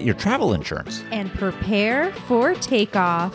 your travel insurance. And prepare for takeoff.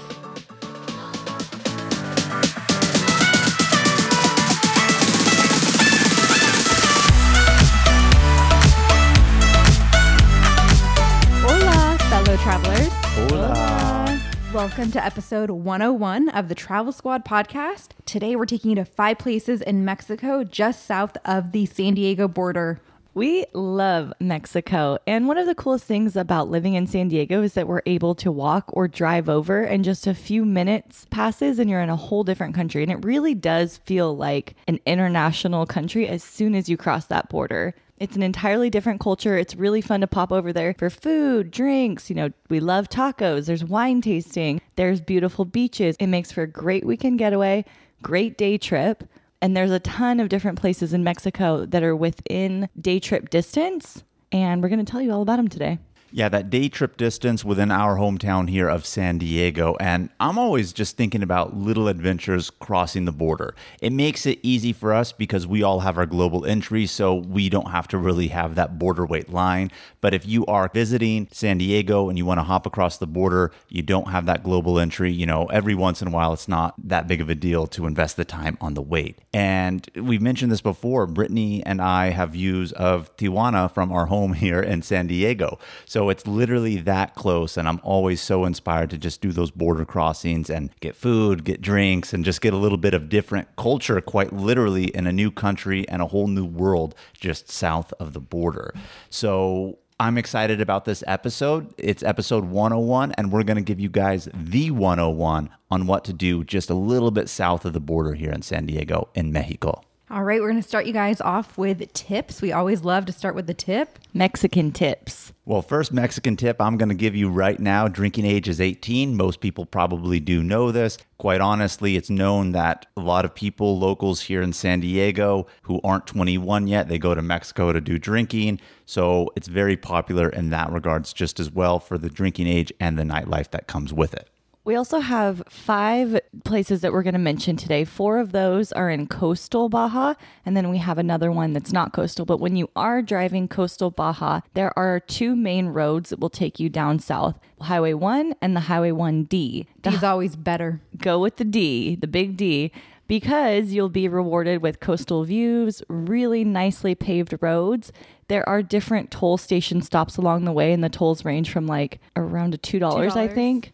Hola, fellow travelers. Hola. Welcome to episode 101 of the Travel Squad podcast. Today we're taking you to 5 places in Mexico just south of the San Diego border. We love Mexico, and one of the coolest things about living in San Diego is that we're able to walk or drive over, and just a few minutes passes and you're in a whole different country, and it really does feel like an international country as soon as you cross that border. It's an entirely different culture. It's really fun to pop over there for food, drinks. You know, we love tacos. There's wine tasting. There's beautiful beaches. It makes for a great weekend getaway, great day trip. And there's a ton of different places in Mexico that are within day trip distance. And we're going to tell you all about them today. Yeah, that day trip distance within our hometown here of San Diego. And I'm always just thinking about little adventures crossing the border. It makes it easy for us because we all have our global entry, so we don't have to really have that border wait line. But if you are visiting San Diego and you want to hop across the border, you don't have that global entry. You know, every once in a while, it's not that big of a deal to invest the time on the wait. And we've mentioned this before. Brittany and I have views of Tijuana from our home here in San Diego. So it's literally that close, and I'm always so inspired to just do those border crossings and get food, get drinks, and just get a little bit of different culture, quite literally, in a new country and a whole new world just south of the border. So I'm excited about this episode. It's episode 101, and we're going to give you guys the 101 on what to do just a little bit south of the border here in San Diego in Mexico. All right, we're going to start you guys off with tips. We always love to start with the tip. Mexican tips. Well, first Mexican tip I'm going to give you right now, drinking age is 18. Most people probably do know this. Quite honestly, it's known that a lot of people, locals here in San Diego who aren't 21 yet, they go to Mexico to do drinking. So it's very popular in that regards just as well for the drinking age and the nightlife that comes with it. We also have 5 places that we're going to mention today. 4 of those are in coastal Baja, and then we have another one that's not coastal. But when you are driving coastal Baja, there are 2 main roads that will take you down south, Highway 1 and the Highway 1D. D's always better. Go with the D, the big D, because you'll be rewarded with coastal views, really nicely paved roads. There are different toll station stops along the way, and the tolls range from like around to $2. I think.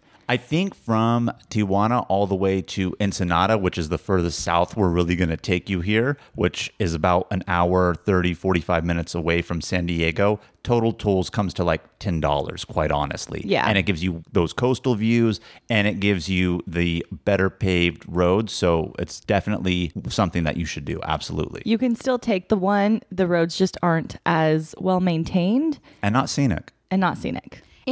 From Tijuana all the way to Ensenada, which is the furthest south we're really going to take you here, which is about an hour, 30, 45 minutes away from San Diego. Total tolls comes to like $10, quite honestly. Yeah. And it gives you those coastal views and it gives you the better paved roads. So it's definitely something that you should do. Absolutely. You can still take the one. The roads just aren't as well maintained. And not scenic.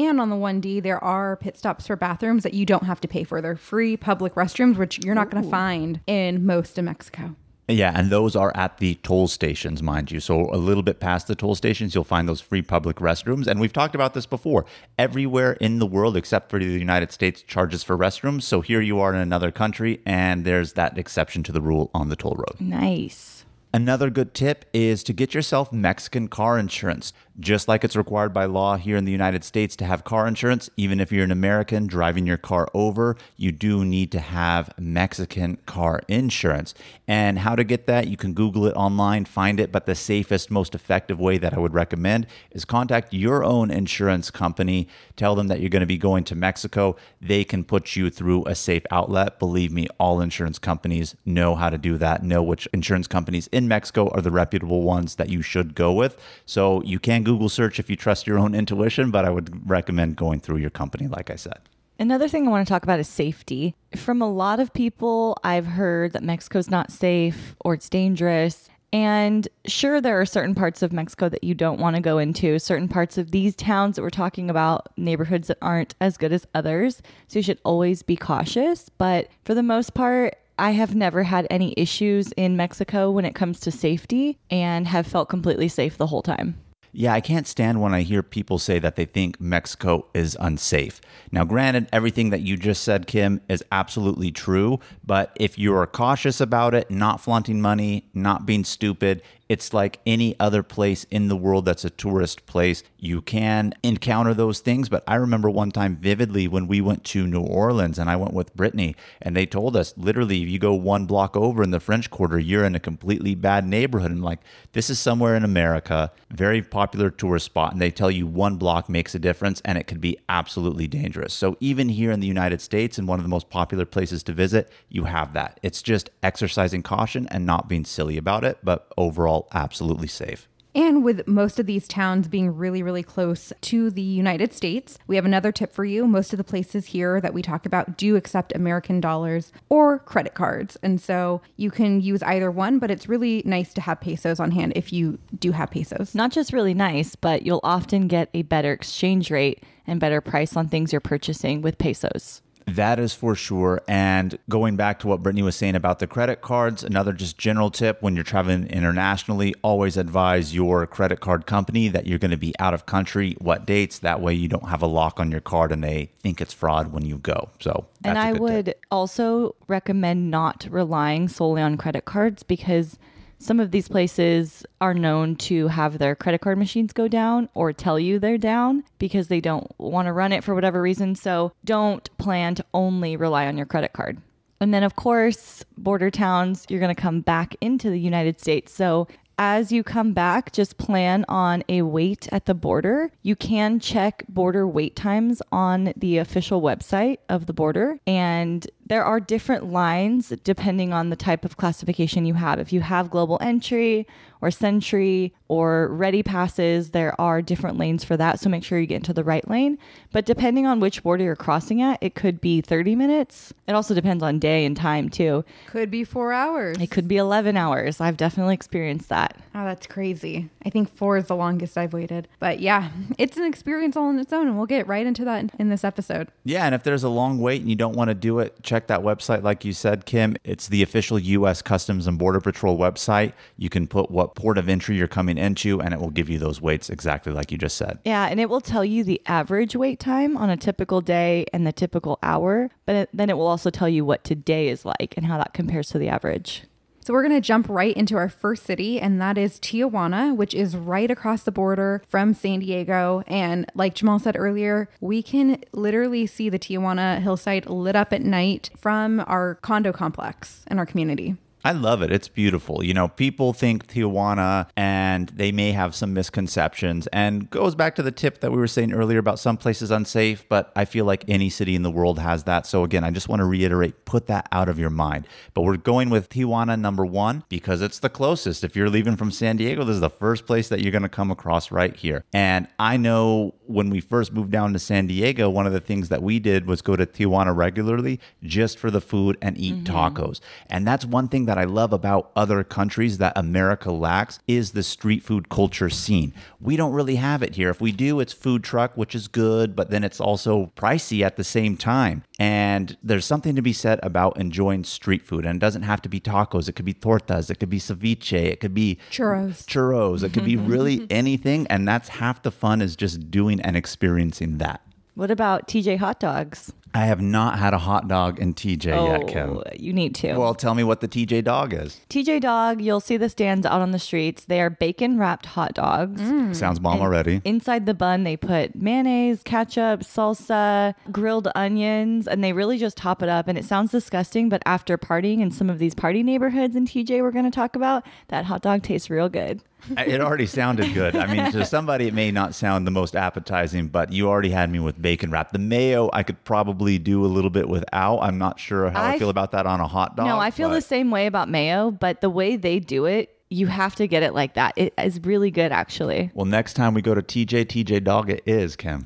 And on the 1D, there are pit stops for bathrooms that you don't have to pay for. They're free public restrooms, which you're not going to find in most of Mexico. Yeah, and those are at the toll stations, mind you. So a little bit past the toll stations, you'll find those free public restrooms. And we've talked about this before. Everywhere in the world, except for the United States, charges for restrooms. So here you are in another country, and there's that exception to the rule on the toll road. Nice. Another good tip is to get yourself Mexican car insurance. Just like it's required by law here in the United States to have car insurance, even if you're an American driving your car over, you do need to have Mexican car insurance. And how to get that, you can Google it online, find it. But the safest, most effective way that I would recommend is contact your own insurance company. Tell them that you're going to be going to Mexico. They can put you through a safe outlet. Believe me, all insurance companies know how to do that, know which insurance companies in Mexico are the reputable ones that you should go with. So you can Google search if you trust your own intuition, but I would recommend going through your company, like I said. Another thing I want to talk about is safety. From a lot of people, I've heard that Mexico's not safe or it's dangerous. And sure, there are certain parts of Mexico that you don't want to go into, certain parts of these towns that we're talking about, neighborhoods that aren't as good as others. So you should always be cautious. But for the most part, I have never had any issues in Mexico when it comes to safety and have felt completely safe the whole time. Yeah, I can't stand when I hear people say that they think Mexico is unsafe. Now, granted, everything that you just said, Kim, is absolutely true. But if you are cautious about it, not flaunting money, not being stupid, it's like any other place in the world that's a tourist place. You can encounter those things. But I remember one time vividly when we went to New Orleans and I went with Brittany, and they told us literally, if you go one block over in the French Quarter, you're in a completely bad neighborhood. And like, this is somewhere in America, very popular tourist spot, and they tell you one block makes a difference, and it could be absolutely dangerous. So even here in the United States, in one of the most popular places to visit, you have that. It's just exercising caution and not being silly about it, but overall, absolutely safe. And with most of these towns being really, really close to the United States, we have another tip for you. Most of the places here that we talked about do accept American dollars or credit cards. And so you can use either one, but it's really nice to have pesos on hand if you do have pesos. Not just really nice, but you'll often get a better exchange rate and better price on things you're purchasing with pesos. That is for sure. And going back to what Brittany was saying about the credit cards, another just general tip when you're traveling internationally, always advise your credit card company that you're going to be out of country, what dates. That way you don't have a lock on your card and they think it's fraud when you go. So that's a good tip. And I would also recommend not relying solely on credit cards, because some of these places are known to have their credit card machines go down or tell you they're down because they don't want to run it for whatever reason. So don't plan to only rely on your credit card. And then, of course, border towns, you're going to come back into the United States. So as you come back, just plan on a wait at the border. You can check border wait times on the official website of the border. And there are different lines depending on the type of classification you have. If you have global entry or sentry or ready passes, there are different lanes for that. So make sure you get into the right lane. But depending on which border you're crossing at, it could be 30 minutes. It also depends on day and time too. Could be 4 hours. It could be 11 hours. I've definitely experienced that. Oh, that's crazy. I think 4 is the longest I've waited. But yeah, it's an experience all on its own. And we'll get right into that in this episode. Yeah. And if there's a long wait and you don't want to do it, check that website. Like you said, Kim, it's the official U.S. Customs and Border Patrol website. You can put what port of entry you're coming into and it will give you those waits exactly like you just said. Yeah, and it will tell you the average wait time on a typical day and the typical hour, but then it will also tell you what today is like and how that compares to the average. So we're going to jump right into our first city, and that is Tijuana, which is right across the border from San Diego. And like Jamal said earlier, we can literally see the Tijuana hillside lit up at night from our condo complex in our community. I love it. It's beautiful. You know, people think Tijuana and they may have some misconceptions, and goes back to the tip that we were saying earlier about some places unsafe, but I feel like any city in the world has that. So again, I just want to reiterate, put that out of your mind. But we're going with Tijuana number 1 because it's the closest. If you're leaving from San Diego, this is the first place that you're going to come across right here. And I know when we first moved down to San Diego, one of the things that we did was go to Tijuana regularly just for the food and eat tacos. And that's one thing that I love about other countries that America lacks is the street food culture scene. We don't really have it here. If we do, it's food truck, which is good, but then it's also pricey at the same time. And there's something to be said about enjoying street food. And it doesn't have to be tacos. It could be tortas. It could be ceviche. It could be churros. It could be really anything. And that's half the fun, is just doing and experiencing that. What about TJ hot dogs? I have not had a hot dog in TJ yet, Kim. You need to. Well, tell me what the TJ dog is. TJ dog, you'll see the stands out on the streets. They are bacon-wrapped hot dogs. Sounds bomb already. Inside the bun, they put mayonnaise, ketchup, salsa, grilled onions, and they really just top it up. And it sounds disgusting, but after partying in some of these party neighborhoods in TJ we're going to talk about, that hot dog tastes real good. It already sounded good. I mean, to somebody, it may not sound the most appetizing, but you already had me with bacon wrap. The mayo, I could probably do a little bit without. I'm not sure how I feel about that on a hot dog. No, I feel the same way about mayo, but the way they do it, you have to get it like that. It is really good, actually. Well, next time we go to TJ dog, it is, Kim.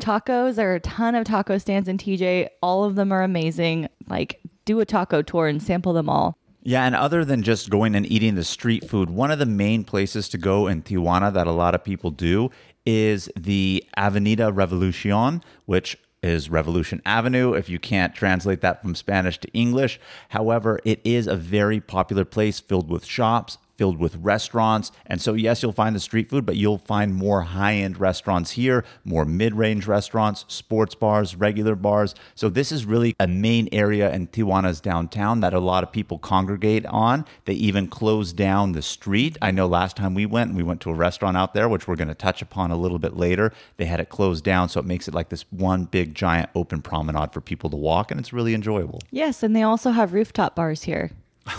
Tacos, there are a ton of taco stands in TJ. All of them are amazing. Like, do a taco tour and sample them all. Yeah, and other than just going and eating the street food, one of the main places to go in Tijuana that a lot of people do is the Avenida Revolucion, which is Revolution Avenue, if you can't translate that from Spanish to English. However, it is a very popular place filled with shops, filled with restaurants. And so, yes, you'll find the street food, but you'll find more high-end restaurants here, more mid-range restaurants, sports bars, regular bars. So this is really a main area in Tijuana's downtown that a lot of people congregate on. They even close down the street. I know last time we went to a restaurant out there, which we're going to touch upon a little bit later. They had it closed down, so it makes it like this one big, giant open promenade for people to walk, and it's really enjoyable. Yes, and they also have rooftop bars here.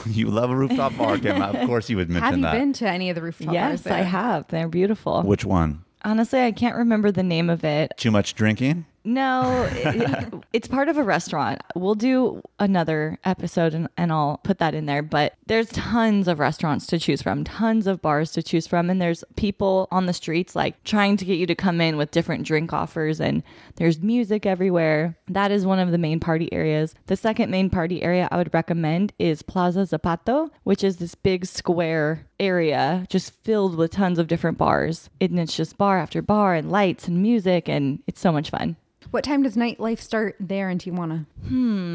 You love a rooftop bar, Kim. Of course you would mention that. Have you been to any of the rooftop bars there? Yes, I have. They're beautiful. Which one? Honestly, I can't remember the name of it. Too much drinking? No, it's part of a restaurant. We'll do another episode and I'll put that in there. But there's tons of restaurants to choose from, tons of bars to choose from. And there's people on the streets like trying to get you to come in with different drink offers. And there's music everywhere. That is one of the main party areas. The second main party area I would recommend is Plaza Zapato, which is this big square area just filled with tons of different bars. And it's just bar after bar and lights and music, and it's so much fun. What time does nightlife start there in Tijuana?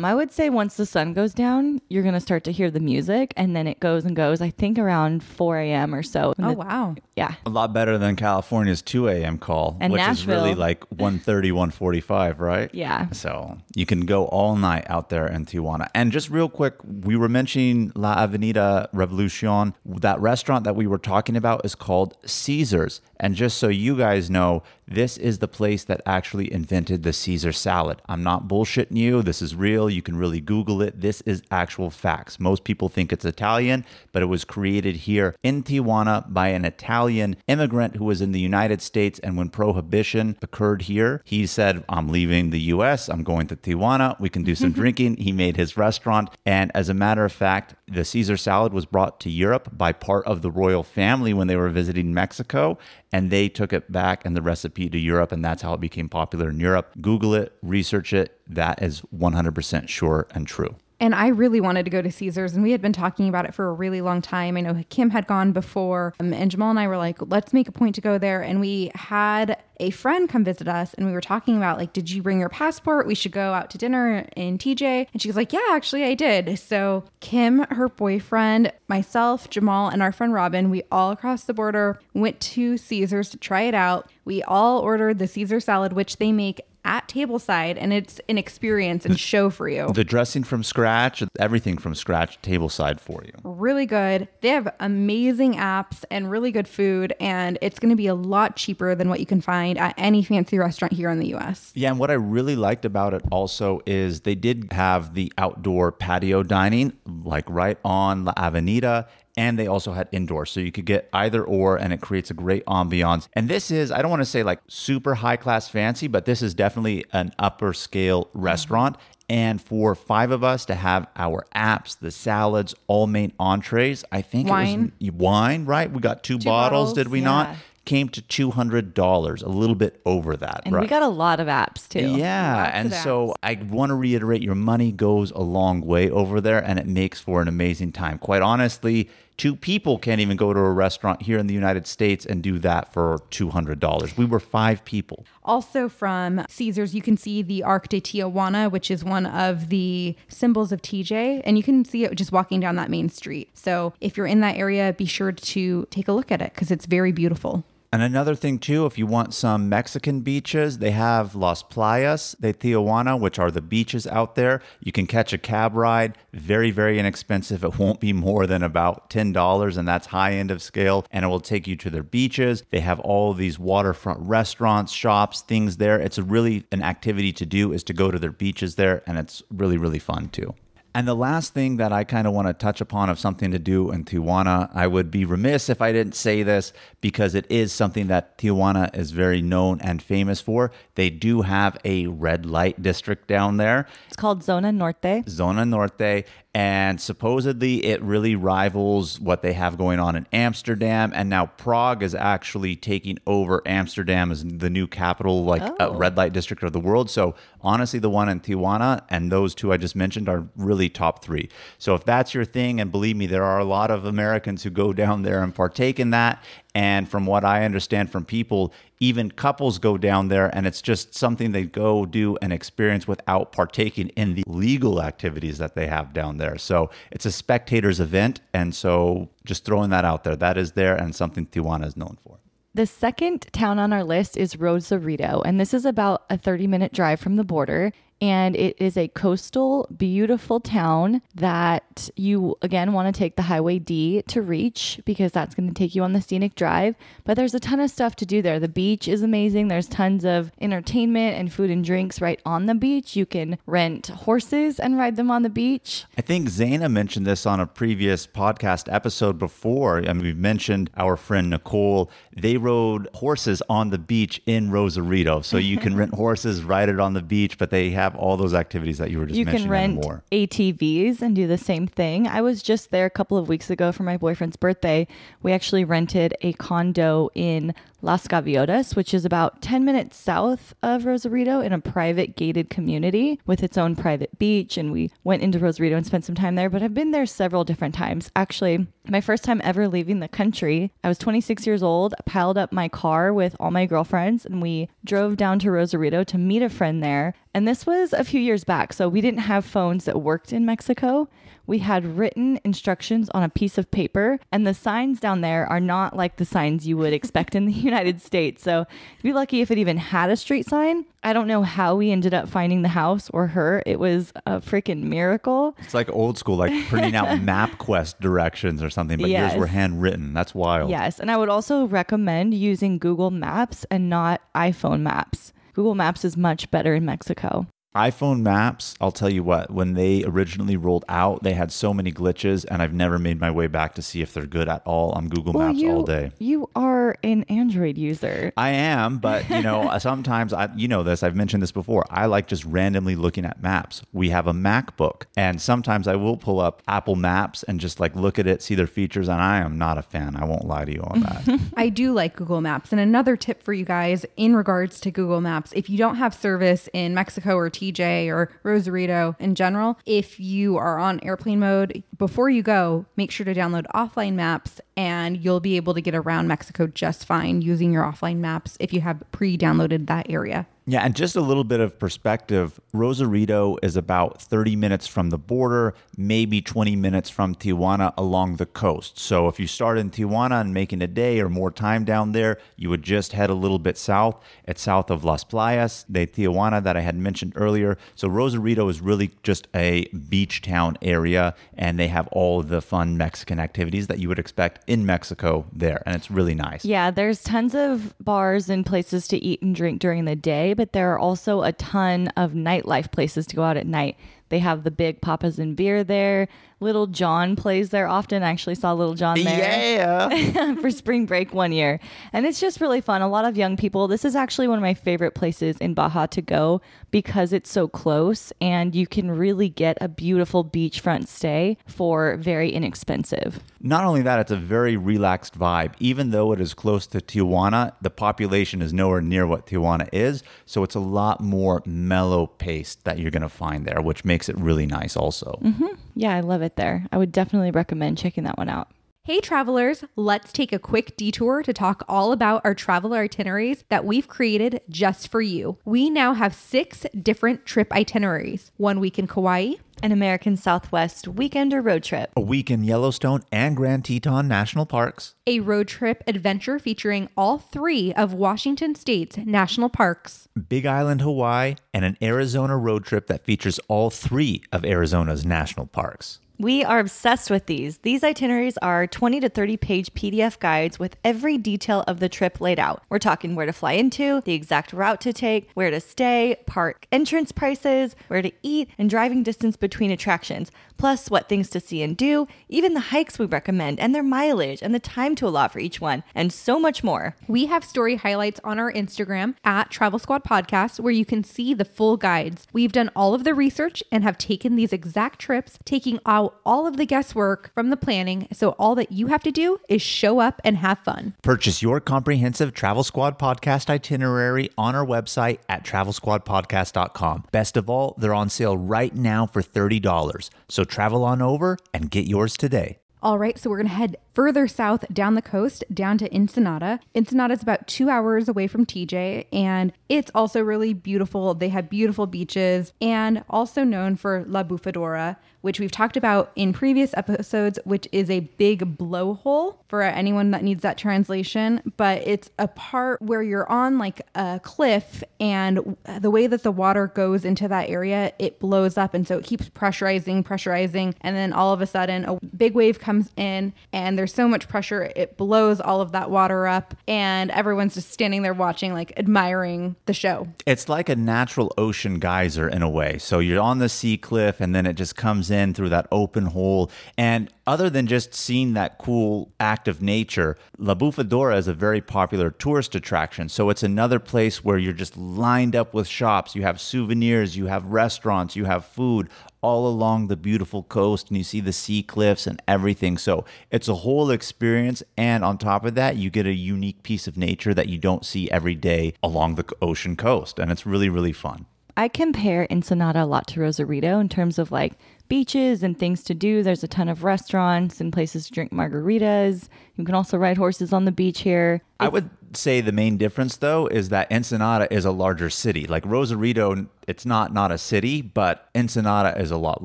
I would say once the sun goes down, you're going to start to hear the music, and then it goes and goes, I think around 4 a.m. or so. Oh, wow. Yeah. A lot better than California's 2 a.m. call, and which Nashville is really like 1:30, 1:45, right? Yeah. So you can go all night out there in Tijuana. And just real quick, we were mentioning La Avenida Revolucion. That restaurant that we were talking about is called Caesars. And just so you guys know, this is the place that actually invented the Caesar salad. I'm not bullshitting you. This is real. You can really Google it. This is actual facts. Most people think it's Italian, but it was created here in Tijuana by an Italian immigrant who was in the United States. And when Prohibition occurred here, he said, I'm leaving the U.S. I'm going to Tijuana. We can do some drinking. He made his restaurant. And as a matter of fact, the Caesar salad was brought to Europe by part of the royal family when they were visiting Mexico. And they took it back and the recipe to Europe, and that's how it became popular in Europe. Google it, research it. That is 100% sure and true. And I really wanted to go to Caesars, and we had been talking about it for a really long time. I know Kim had gone before, and Jamal and I were like, let's make a point to go there. And we had a friend come visit us, and we were talking about, like, did you bring your passport? We should go out to dinner in TJ. And she was like, yeah, actually I did. So Kim, her boyfriend, myself, Jamal, and our friend Robin, we all crossed the border, went to Caesars to try it out. We all ordered the Caesar salad, which they make at tableside, and it's an experience and show for you. The dressing from scratch, everything from scratch, tableside for you. Really good. They have amazing apps and really good food, and it's going to be a lot cheaper than what you can find at any fancy restaurant here in the U.S. Yeah, and what I really liked about it also is they did have the outdoor patio dining, like right on La Avenida. And they also had indoor, so you could get either or, and it creates a great ambiance. And this is, I don't want to say like super high class fancy, but this is definitely an upper scale restaurant. And for five of us to have our apps, the salads, all main entrees, I think it was wine, right? We got two bottles, did we not? Came to $200, a little bit over that. And right? We got a lot of apps too. Yeah, and so I want to reiterate, your money goes a long way over there, and it makes for an amazing time. Quite honestly, two people can't even go to a restaurant here in the United States and do that for $200. We were five people. Also from Caesars, you can see the Arc de Tijuana, which is one of the symbols of TJ. And you can see it just walking down that main street. So if you're in that area, be sure to take a look at it because it's very beautiful. And another thing, too, if you want some Mexican beaches, they have Las Playas de Tijuana, which are the beaches out there. You can catch a cab ride. Very, very inexpensive. It won't be more than about $10, and that's high end of scale. And it will take you to their beaches. They have all these waterfront restaurants, shops, things there. It's really an activity to do is to go to their beaches there, and it's really, really fun, too. And the last thing that I kind of want to touch upon of something to do in Tijuana, I would be remiss if I didn't say this because it is something that Tijuana is very known and famous for. They do have a red light district down there. It's called Zona Norte. Zona Norte. And supposedly it really rivals what they have going on in Amsterdam. And now Prague is actually taking over Amsterdam as the new capital, red light district of the world. So honestly, the one in Tijuana and those two I just mentioned are really really top three. So if that's your thing, and believe me, there are a lot of Americans who go down there and partake in that. And from what I understand from people, even couples go down there, and it's just something they go do and experience without partaking in the legal activities that they have down there. So it's a spectator's event. And so just throwing that out there, that is there and something Tijuana is known for. The second town on our list is Rosarito, and this is about a 30-minute drive from the border. And it is a coastal, beautiful town that you, again, want to take the Highway D to reach, because that's going to take you on the scenic drive. But there's a ton of stuff to do there. The beach is amazing. There's tons of entertainment and food and drinks right on the beach. You can rent horses and ride them on the beach. I think Zaina mentioned this on a previous podcast episode before. I mean, we've mentioned our friend Nicole. They rode horses on the beach in Rosarito. So you can rent horses, ride it on the beach, but they have all those activities that you were just mentioning. You can rent ATVs and do the same thing. I was just there a couple of weeks ago for my boyfriend's birthday. We actually rented a condo in Las Gaviotas, which is about 10 minutes south of Rosarito, in a private gated community with its own private beach. And we went into Rosarito and spent some time there, but I've been there several different times. Actually, my first time ever leaving the country, I was 26 years old, piled up my car with all my girlfriends, and we drove down to Rosarito to meet a friend there. And this was a few years back, so we didn't have phones that worked in Mexico. We had written instructions on a piece of paper, and the signs down there are not like the signs you would expect in the United States. So be lucky if it even had a street sign. I don't know how we ended up finding the house or her. It was a freaking miracle. It's like old school, like printing out MapQuest directions or something, but yes, yours were handwritten. That's wild. Yes, and I would also recommend using Google Maps and not iPhone Maps. Google Maps is much better in Mexico. iPhone Maps, I'll tell you what, when they originally rolled out, they had so many glitches, and I've never made my way back to see if they're good at all on Google Maps all day. You are an Android user. I am, but you know, sometimes, you know this, I've mentioned this before, I like just randomly looking at maps. We have a MacBook, and sometimes I will pull up Apple Maps and just like look at it, see their features, and I am not a fan. I won't lie to you on that. I do like Google Maps. And another tip for you guys in regards to Google Maps, if you don't have service in Mexico or TJ or Rosarito in general, if you are on airplane mode, before you go, make sure to download offline maps, and you'll be able to get around Mexico just fine using your offline maps if you have pre-downloaded that area. Yeah, and just a little bit of perspective, Rosarito is about 30 minutes from the border, maybe 20 minutes from Tijuana along the coast. So if you start in Tijuana and making a day or more time down there, you would just head a little bit south. It's south of Las Playas de Tijuana that I had mentioned earlier. So Rosarito is really just a beach town area, and they have all of the fun Mexican activities that you would expect in Mexico there, and it's really nice. Yeah, there's tons of bars and places to eat and drink during the day, but there are also a ton of nightlife places to go out at night. They have the big Papas and Beer there. Lil Jon plays there often. I actually saw Lil Jon there for spring break one year. And it's just really fun. A lot of young people. This is actually one of my favorite places in Baja to go because it's so close and you can really get a beautiful beachfront stay for very inexpensive. Not only that, it's a very relaxed vibe. Even though it is close to Tijuana, the population is nowhere near what Tijuana is. So it's a lot more mellow paced that you're going to find there, which makes it really nice also. Mm-hmm. Yeah, I love it there. I would definitely recommend checking that one out. Hey travelers, let's take a quick detour to talk all about our travel itineraries that we've created just for you. We now have 6 different trip itineraries. 1 week in Kauai, an American Southwest weekender road trip, a week in Yellowstone and Grand Teton National Parks, a road trip adventure featuring all 3 of Washington State's national parks, Big Island, Hawaii, and an Arizona road trip that features all 3 of Arizona's national parks. We are obsessed with these. These itineraries are 20 to 30 page PDF guides with every detail of the trip laid out. We're talking where to fly into, the exact route to take, where to stay, park entrance prices, where to eat, and driving distance between attractions, plus what things to see and do, even the hikes we recommend, and their mileage, and the time to allot for each one, and so much more. We have story highlights on our Instagram at Travel Squad Podcast where you can see the full guides. We've done all of the research and have taken these exact trips, taking out all of the guesswork from the planning, so all that you have to do is show up and have fun. Purchase your comprehensive Travel Squad Podcast itinerary on our website at travelsquadpodcast.com. Best of all, they're on sale right now for 30%. $30. So travel on over and get yours today. All right, so we're going to head further south down the coast, down to Ensenada. Ensenada's about 2 hours away from TJ, and it's also really beautiful. They have beautiful beaches and also known for La Bufadora, which we've talked about in previous episodes, which is a big blowhole for anyone that needs that translation. But it's a part where you're on like a cliff, and the way that the water goes into that area, it blows up. And so it keeps pressurizing. And then all of a sudden a big wave comes in and there's so much pressure, it blows all of that water up. And everyone's just standing there watching, like admiring the show. It's like a natural ocean geyser in a way. So you're on the sea cliff and then it just comes in through that open hole. And other than just seeing that cool act of nature, La Bufadora is a very popular tourist attraction. So it's another place where you're just lined up with shops. You have souvenirs, you have restaurants, you have food all along the beautiful coast, and you see the sea cliffs and everything. So it's a whole experience. And on top of that, you get a unique piece of nature that you don't see every day along the ocean coast. And it's really, really fun. I compare Ensenada a lot to Rosarito in terms of like beaches and things to do. There's a ton of restaurants and places to drink margaritas. You can also ride horses on the beach here. I would say the main difference, though, is that Ensenada is a larger city. Like Rosarito, it's not a city, but Ensenada is a lot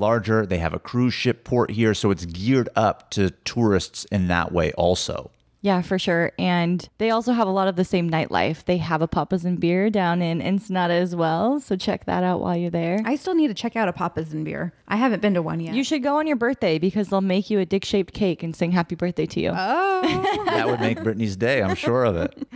larger. They have a cruise ship port here, so it's geared up to tourists in that way also. Yeah, for sure. And they also have a lot of the same nightlife. They have a Papas and Beer down in Ensenada as well. So check that out while you're there. I still need to check out a Papas and Beer. I haven't been to one yet. You should go on your birthday because they'll make you a dick-shaped cake and sing happy birthday to you. Oh, that would make Brittany's day. I'm sure of it.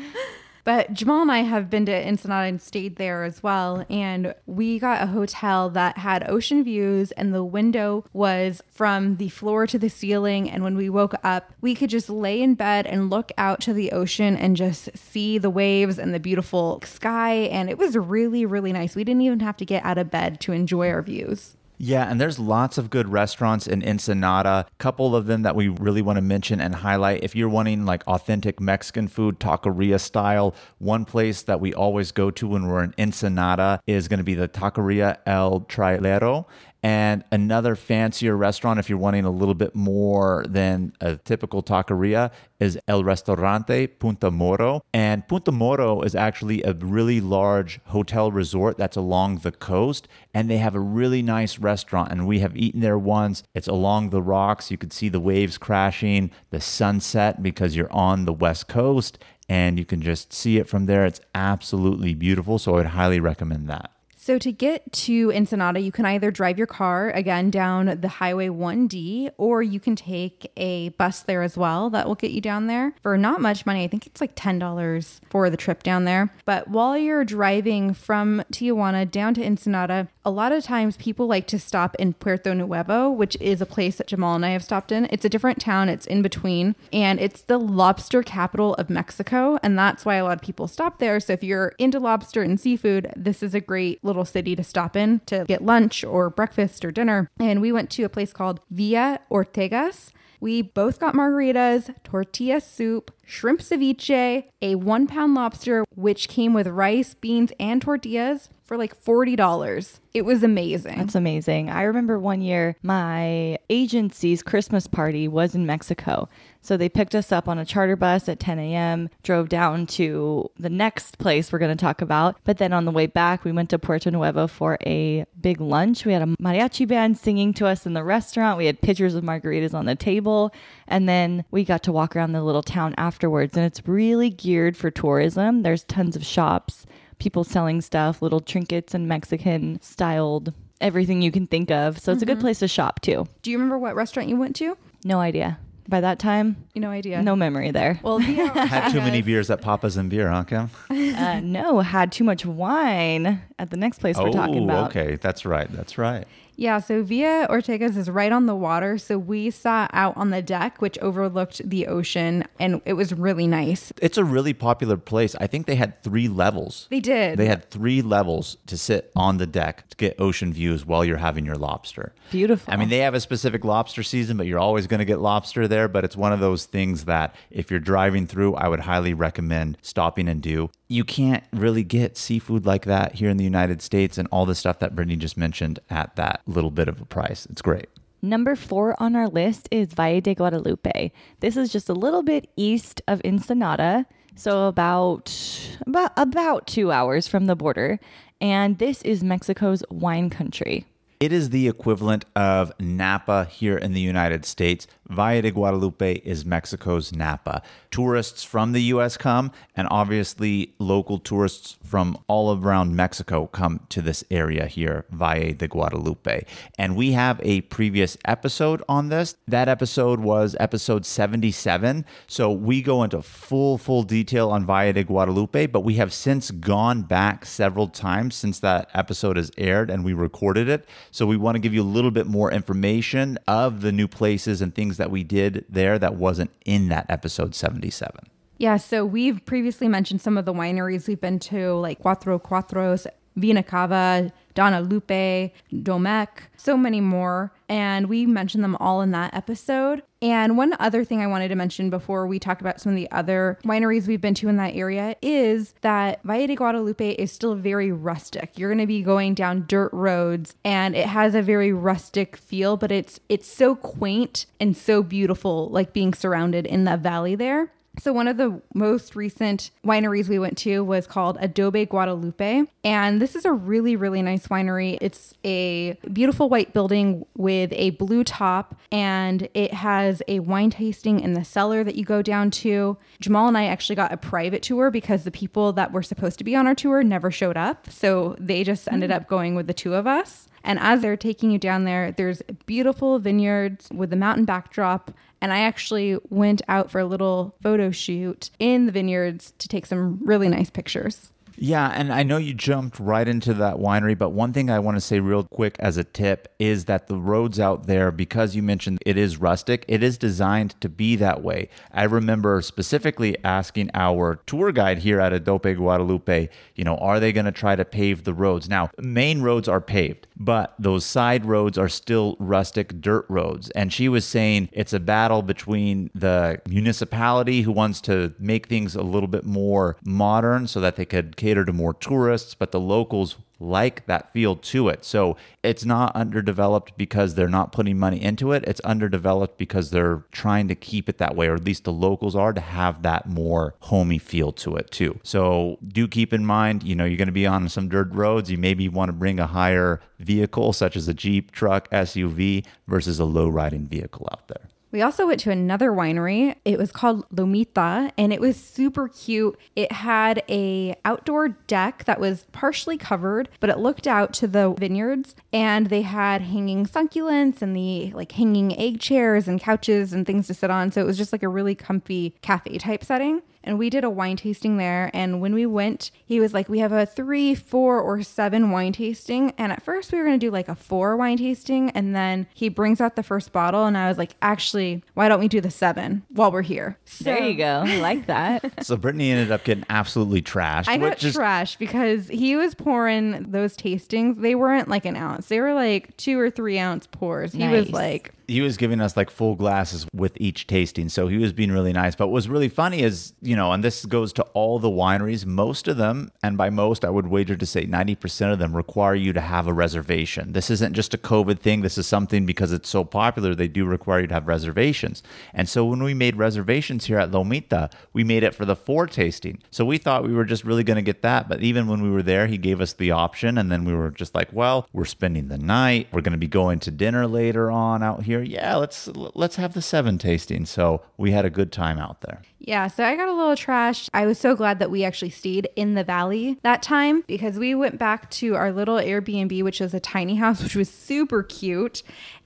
But Jamal and I have been to Ensenada and stayed there as well. And we got a hotel that had ocean views and the window was from the floor to the ceiling. And when we woke up, we could just lay in bed and look out to the ocean and just see the waves and the beautiful sky. And it was really, really nice. We didn't even have to get out of bed to enjoy our views. Yeah, and there's lots of good restaurants in Ensenada. A couple of them that we really want to mention and highlight. If you're wanting like authentic Mexican food, taqueria style, one place that we always go to when we're in Ensenada is going to be the Taqueria El Trailero. And another fancier restaurant, if you're wanting a little bit more than a typical taqueria, is El Restaurante Punta Moro. And Punta Moro is actually a really large hotel resort that's along the coast. And they have a really nice restaurant. And we have eaten there once. It's along the rocks. You could see the waves crashing, the sunset, because you're on the west coast. And you can just see it from there. It's absolutely beautiful. So I would highly recommend that. So to get to Ensenada, you can either drive your car, again, down the Highway 1D, or you can take a bus there as well. That will get you down there for not much money. I think it's like $10 for the trip down there. But while you're driving from Tijuana down to Ensenada, a lot of times people like to stop in Puerto Nuevo, which is a place that Jamal and I have stopped in. It's a different town. It's in between. And it's the lobster capital of Mexico. And that's why a lot of people stop there. So if you're into lobster and seafood, this is a great little city to stop in to get lunch or breakfast or dinner. And we went to a place called Villa Ortega's. We both got margaritas, tortilla soup, shrimp ceviche, a 1-pound lobster, which came with rice, beans, and tortillas for like $40. It was amazing. That's amazing. I remember one year my agency's Christmas party was in Mexico. So they picked us up on a charter bus at 10 a.m., drove down to the next place we're going to talk about. But then on the way back, we went to Puerto Nuevo for a big lunch. We had a mariachi band singing to us in the restaurant. We had pitchers of margaritas on the table. And then we got to walk around the little town afterwards. And it's really geared for tourism. There's tons of shops, people selling stuff, little trinkets and Mexican styled everything you can think of. So it's a good place to shop too. Do you remember what restaurant you went to? No idea. By that time, no idea. No memory there. Well, had too many beers at Papa's and Beer, huh, Kim? No, had too much wine at the next place we're talking about. Okay, that's right. That's right. Yeah, so Villa Ortega's is right on the water. So we saw out on the deck, which overlooked the ocean, and it was really nice. It's a really popular place. I think they had 3 levels. They did. They had 3 levels to sit on the deck to get ocean views while you're having your lobster. Beautiful. I mean, they have a specific lobster season, but you're always going to get lobster there. But it's one of those things that if you're driving through, I would highly recommend stopping and do. You can't really get seafood like that here in the United States and all the stuff that Brittany just mentioned at that little bit of a price. It's great. Number 4 on our list is Valle de Guadalupe. This is just a little bit east of Ensenada, so about 2 hours from the border. And this is Mexico's wine country. It is the equivalent of Napa here in the United States. Valle de Guadalupe is Mexico's Napa. Tourists from the U.S. come, and obviously local tourists from all around Mexico come to this area here, Valle de Guadalupe. And we have a previous episode on this. That episode was episode 77. So we go into full detail on Valle de Guadalupe, but we have since gone back several times since that episode has aired and we recorded it. So we want to give you a little bit more information of the new places and things that we did there that wasn't in that episode 77. Yeah, so we've previously mentioned some of the wineries we've been to, like Cuatro Cuatros, Vina Cava, Dona Lupe, Domecq, so many more. And we mentioned them all in that episode. And one other thing I wanted to mention before we talk about some of the other wineries we've been to in that area is that Valle de Guadalupe is still very rustic. You're going to be going down dirt roads and it has a very rustic feel, but it's so quaint and so beautiful, like being surrounded in the valley there. So one of the most recent wineries we went to was called Adobe Guadalupe. And this is a really, really nice winery. It's a beautiful white building with a blue top, and it has a wine tasting in the cellar that you go down to. Jamal and I actually got a private tour because the people that were supposed to be on our tour never showed up. So they just ended up going with the two of us. And as they're taking you down there, there's beautiful vineyards with the mountain backdrop. And I actually went out for a little photo shoot in the vineyards to take some really nice pictures. Yeah, and I know you jumped right into that winery, but one thing I want to say real quick as a tip is that the roads out there, because you mentioned it is rustic, it is designed to be that way. I remember specifically asking our tour guide here at Adobe Guadalupe, are they going to try to pave the roads? Now, main roads are paved, but those side roads are still rustic dirt roads. And she was saying it's a battle between the municipality who wants to make things a little bit more modern so that they could cater to more tourists, but the locals like that feel to it. So it's not underdeveloped because they're not putting money into it. It's underdeveloped because they're trying to keep it that way, or at least the locals are, to have that more homey feel to it too. So do keep in mind, you're going to be on some dirt roads. You maybe want to bring a higher vehicle, such as a Jeep, truck, SUV, versus a low-riding vehicle out there. We also went to another winery. It was called Lomita, and it was super cute. It had an outdoor deck that was partially covered, but it looked out to the vineyards, and they had hanging succulents and the hanging egg chairs and couches and things to sit on. So it was just like a really comfy cafe type setting. And we did a wine tasting there. And when we went, he was like, we have a 3, 4, or 7 wine tasting. And at first we were going to do a 4 wine tasting. And then he brings out the first bottle. And I was like, actually, why don't we do the 7 while we're here? So, there you go. I like that. So Brittany ended up getting absolutely trashed. I got trashed because he was pouring those tastings. They weren't an ounce. They were 2 or 3 ounce pours. Nice. He was giving us full glasses with each tasting. So he was being really nice. But what's really funny is, and this goes to all the wineries, most of them, and by most, I would wager to say 90% of them require you to have a reservation. This isn't just a COVID thing. This is something because it's so popular, they do require you to have reservations. And so when we made reservations here at Lomita, we made it for the 4 tasting. So we thought we were just really going to get that. But even when we were there, he gave us the option. And then we were just well, we're spending the night. We're going to be going to dinner later on out here. Yeah, let's have the 7 tasting. So we had a good time out there. Yeah, so I got a little trashed. I was so glad that we actually stayed in the valley that time because we went back to our little Airbnb, which was a tiny house, which was super cute.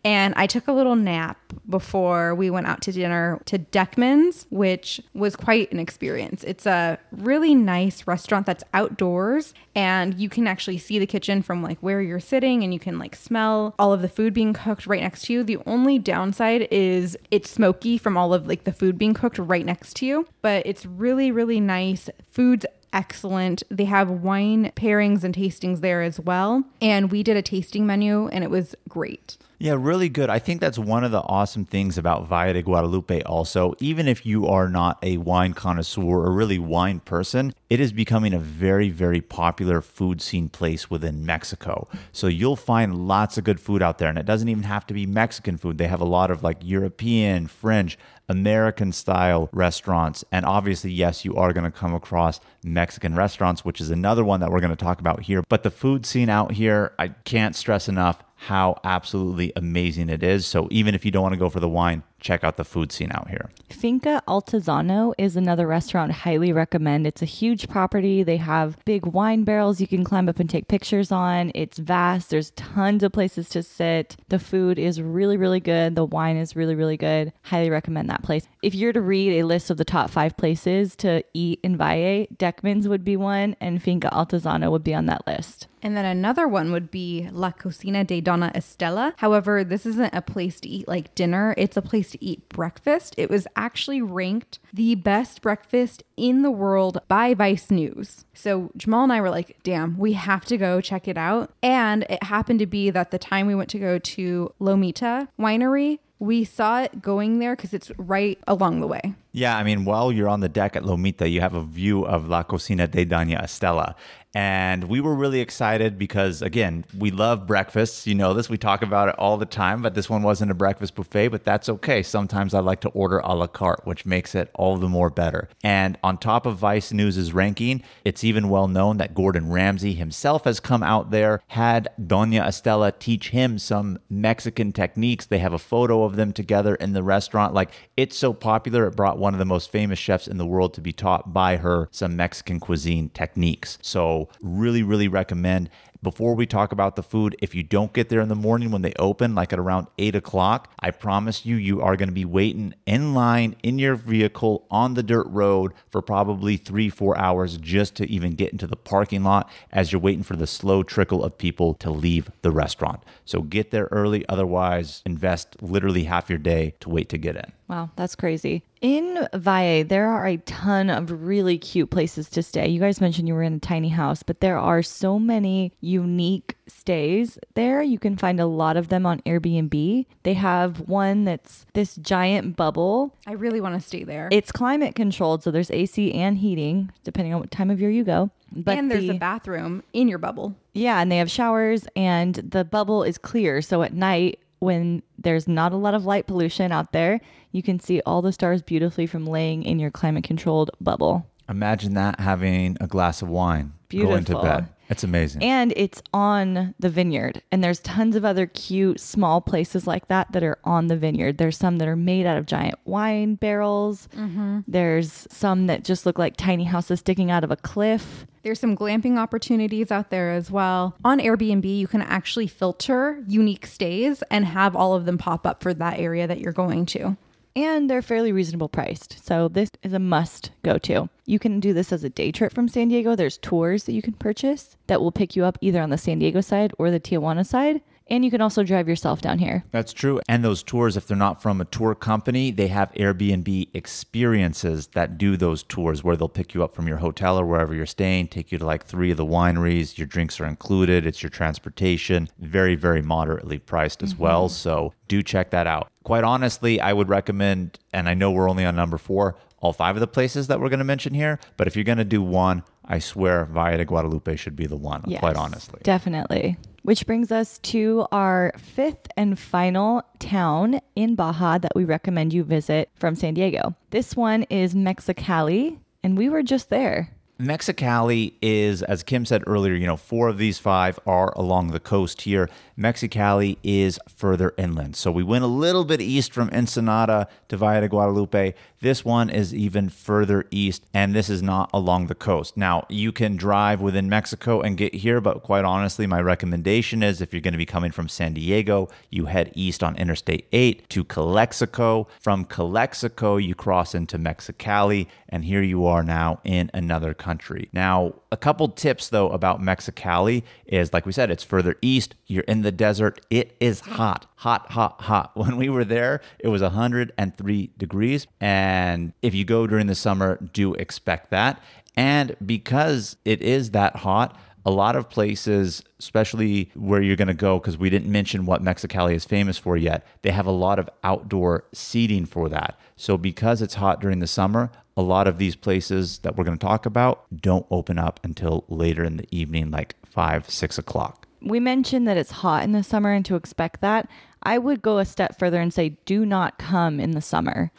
And I took a little nap before we went out to dinner to Deckman's, which was quite an experience. It's a really nice restaurant that's outdoors, and you can actually see the kitchen from where you're sitting, and you can smell all of the food being cooked right next to you. The only downside is it's smoky from all of the food being cooked right next to you, but it's really, really nice. Food's excellent. They have wine pairings and tastings there as well, and we did a tasting menu, and it was great. Yeah, really good. I think that's one of the awesome things about Valle de Guadalupe also. Even if you are not a wine connoisseur or really wine person, it is becoming a very, very popular food scene place within Mexico. So you'll find lots of good food out there. And it doesn't even have to be Mexican food. They have a lot of like European, French, American style restaurants. And obviously, yes, you are going to come across Mexican restaurants, which is another one that we're going to talk about here. But the food scene out here, I can't stress enough how absolutely amazing it is. So even if you don't want to go for the wine, check out the food scene out here. Finca Altazano is another restaurant I highly recommend. It's a huge property. They have big wine barrels you can climb up and take pictures on. It's vast. There's tons of places to sit. The food is really, really good. The wine is really, really good. Highly recommend that place. If you're to read a list of the top 5 places to eat in Valle, Deckman's would be one, and Finca Altazano would be on that list. And then another one would be La Cocina de Doña Estela. However, this isn't a place to eat like dinner. It's a place to eat breakfast. It was actually ranked the best breakfast in the world by Vice News. So Jamal and I were like, damn, we have to go check it out. And it happened to be that the time we went to go to Lomita Winery, we saw it going there because it's right along the way. Yeah, I mean, while you're on the deck at Lomita, you have a view of La Cocina de Doña Estela. And we were really excited because, again, we love breakfasts. You know this. We talk about it all the time. But this one wasn't a breakfast buffet, but that's okay. Sometimes I like to order a la carte, which makes it all the more better. And on top of Vice News's ranking, it's even well known that Gordon Ramsay himself has come out there, had Doña Estela teach him some Mexican techniques. They have a photo of them together in the restaurant. Like, it's so popular, it brought one of the most famous chefs in the world to be taught by her some Mexican cuisine techniques. So really, really recommend. Before we talk about the food, if you don't get there in the morning when they open, like at around 8 o'clock, I promise you, you are going to be waiting in line in your vehicle on the dirt road for probably 3-4 hours just to even get into the parking lot as you're waiting for the slow trickle of people to leave the restaurant. So get there early. Otherwise, invest literally half your day to wait to get in. Wow, that's crazy. In Valle, there are a ton of really cute places to stay. You guys mentioned you were in a tiny house, but there are so many unique stays there. You can find a lot of them on Airbnb. They have one that's this giant bubble. I really want to stay there. It's climate controlled, so there's AC and heating, depending on what time of year you go. But and there's a bathroom in your bubble. Yeah, and they have showers, and the bubble is clear. So at night, when there's not a lot of light pollution out there, you can see all the stars beautifully from laying in your climate-controlled bubble. Imagine that, having a glass of wine, going to bed. It's amazing. And it's on the vineyard. And there's tons of other cute, small places like that that are on the vineyard. There's some that are made out of giant wine barrels. Mm-hmm. There's some that just look like tiny houses sticking out of a cliff. There's some glamping opportunities out there as well. On Airbnb, you can actually filter unique stays and have all of them pop up for that area that you're going to. And they're fairly reasonable priced. So this is a must go to. You can do this as a day trip from San Diego. There's tours that you can purchase that will pick you up either on the San Diego side or the Tijuana side. And you can also drive yourself down here. That's true. And those tours, if they're not from a tour company, they have Airbnb experiences that do those tours where they'll pick you up from your hotel or wherever you're staying, take you to like 3 of the wineries. Your drinks are included. It's your transportation. Very, very moderately priced as well. So do check that out. Quite honestly, I would recommend, and I know we're only on number 4, all 5 of the places that we're going to mention here. But if you're going to do one, I swear Valle de Guadalupe should be the one, yes, quite honestly. Definitely. Which brings us to our 5th and final town in Baja that we recommend you visit from San Diego. This one is Mexicali, and we were just there. Mexicali is, as Kim said earlier, 4 of these 5 are along the coast here. Mexicali is further inland. So we went a little bit east from Ensenada to Valle de Guadalupe. This one is even further east, and this is not along the coast. Now, you can drive within Mexico and get here, but quite honestly, my recommendation is if you're going to be coming from San Diego, you head east on Interstate 8 to Calexico. From Calexico, you cross into Mexicali, and here you are now in another country. Now, a couple tips though about Mexicali is, like we said, it's further east. You're in the desert. It is hot, hot, hot, hot. When we were there, it was 103 degrees. And if you go during the summer, do expect that. And because it is that hot, a lot of places, especially where you're going to go, because we didn't mention what Mexicali is famous for yet, they have a lot of outdoor seating for that. So because it's hot during the summer, a lot of these places that we're going to talk about don't open up until later in the evening, like 5, 6 o'clock. We mentioned that it's hot in the summer and to expect that. I would go a step further and say, do not come in the summer.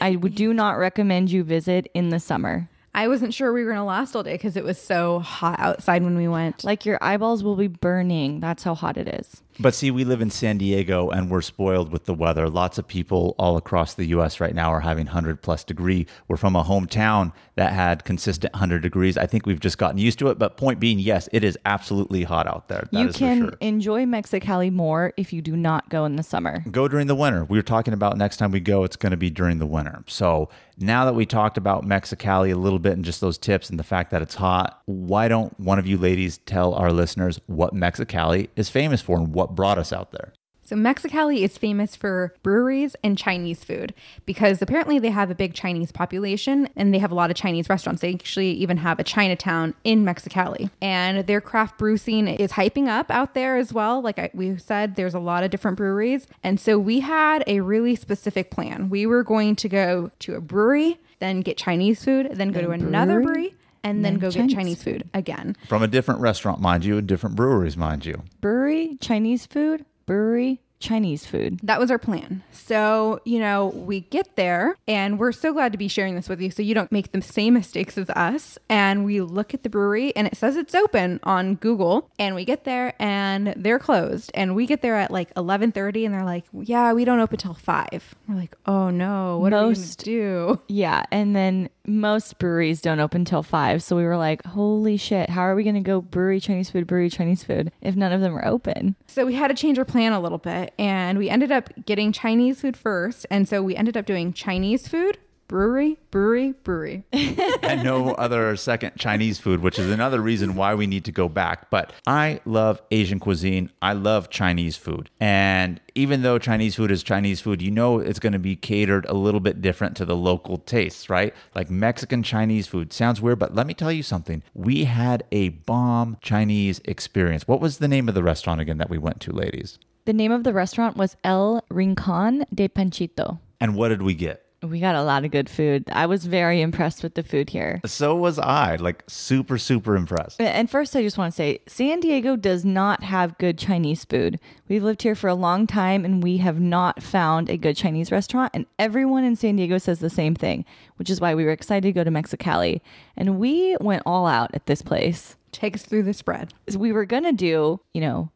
I do not recommend you visit in the summer. I wasn't sure we were going to last all day because it was so hot outside when we went. Like, your eyeballs will be burning. That's how hot it is. But see, we live in San Diego and we're spoiled with the weather. Lots of people all across the U.S. right now are having 100+ degrees. We're from a hometown that had consistent 100 degrees. I think we've just gotten used to it. But point being, yes, it is absolutely hot out there. That is for sure. You can enjoy Mexicali more if you do not go in the summer. Go during the winter. We were talking about next time we go, it's going to be during the winter. So now that we talked about Mexicali a little bit and just those tips and the fact that it's hot, why don't one of you ladies tell our listeners what Mexicali is famous for and what brought us out there? So Mexicali is famous for breweries and Chinese food because apparently they have a big Chinese population and they have a lot of Chinese restaurants. They actually even have a Chinatown in Mexicali. And their craft brew scene is hyping up out there as well. We said, there's a lot of different breweries. And so we had a really specific plan. We were going to go to a brewery, then get Chinese food, then go to another brewery. And then go get Chinese food again. From a different restaurant, mind you, and different breweries, mind you. Brewery, Chinese food, brewery, Chinese food. That was our plan. So, we get there and we're so glad to be sharing this with you so you don't make the same mistakes as us. And we look at the brewery and it says it's open on Google, and we get there and they're closed. And we get there at like 11:30 and they're like, yeah, we don't open till 5. We're like, oh no, what are we going to do? Yeah. And then most breweries don't open till 5. So we were like, holy shit, how are we going to go brewery, Chinese food if none of them are open? So we had to change our plan a little bit and we ended up getting Chinese food first. And so we ended up doing Chinese food, brewery. And no other second Chinese food, which is another reason why we need to go back. But I love Asian cuisine. I love Chinese food. And even though Chinese food is Chinese food, it's going to be catered a little bit different to the local tastes, right? Like Mexican Chinese food. Sounds weird, but let me tell you something. We had a bomb Chinese experience. What was the name of the restaurant again that we went to, ladies? The name of the restaurant was El Rincón de Panchito. And what did we get? We got a lot of good food. I was very impressed with the food here. So was I, super, super impressed. And first, I just want to say, San Diego does not have good Chinese food. We've lived here for a long time, and we have not found a good Chinese restaurant. And everyone in San Diego says the same thing, which is why we were excited to go to Mexicali. And we went all out at this place. Take us through the spread. So we were going to do,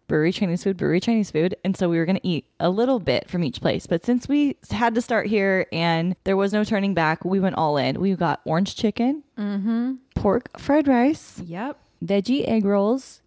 brewery, Chinese food. And so we were going to eat a little bit from each place. But since we had to start here and there was no turning back, we went all in. We got orange chicken, pork fried rice, veggie egg rolls,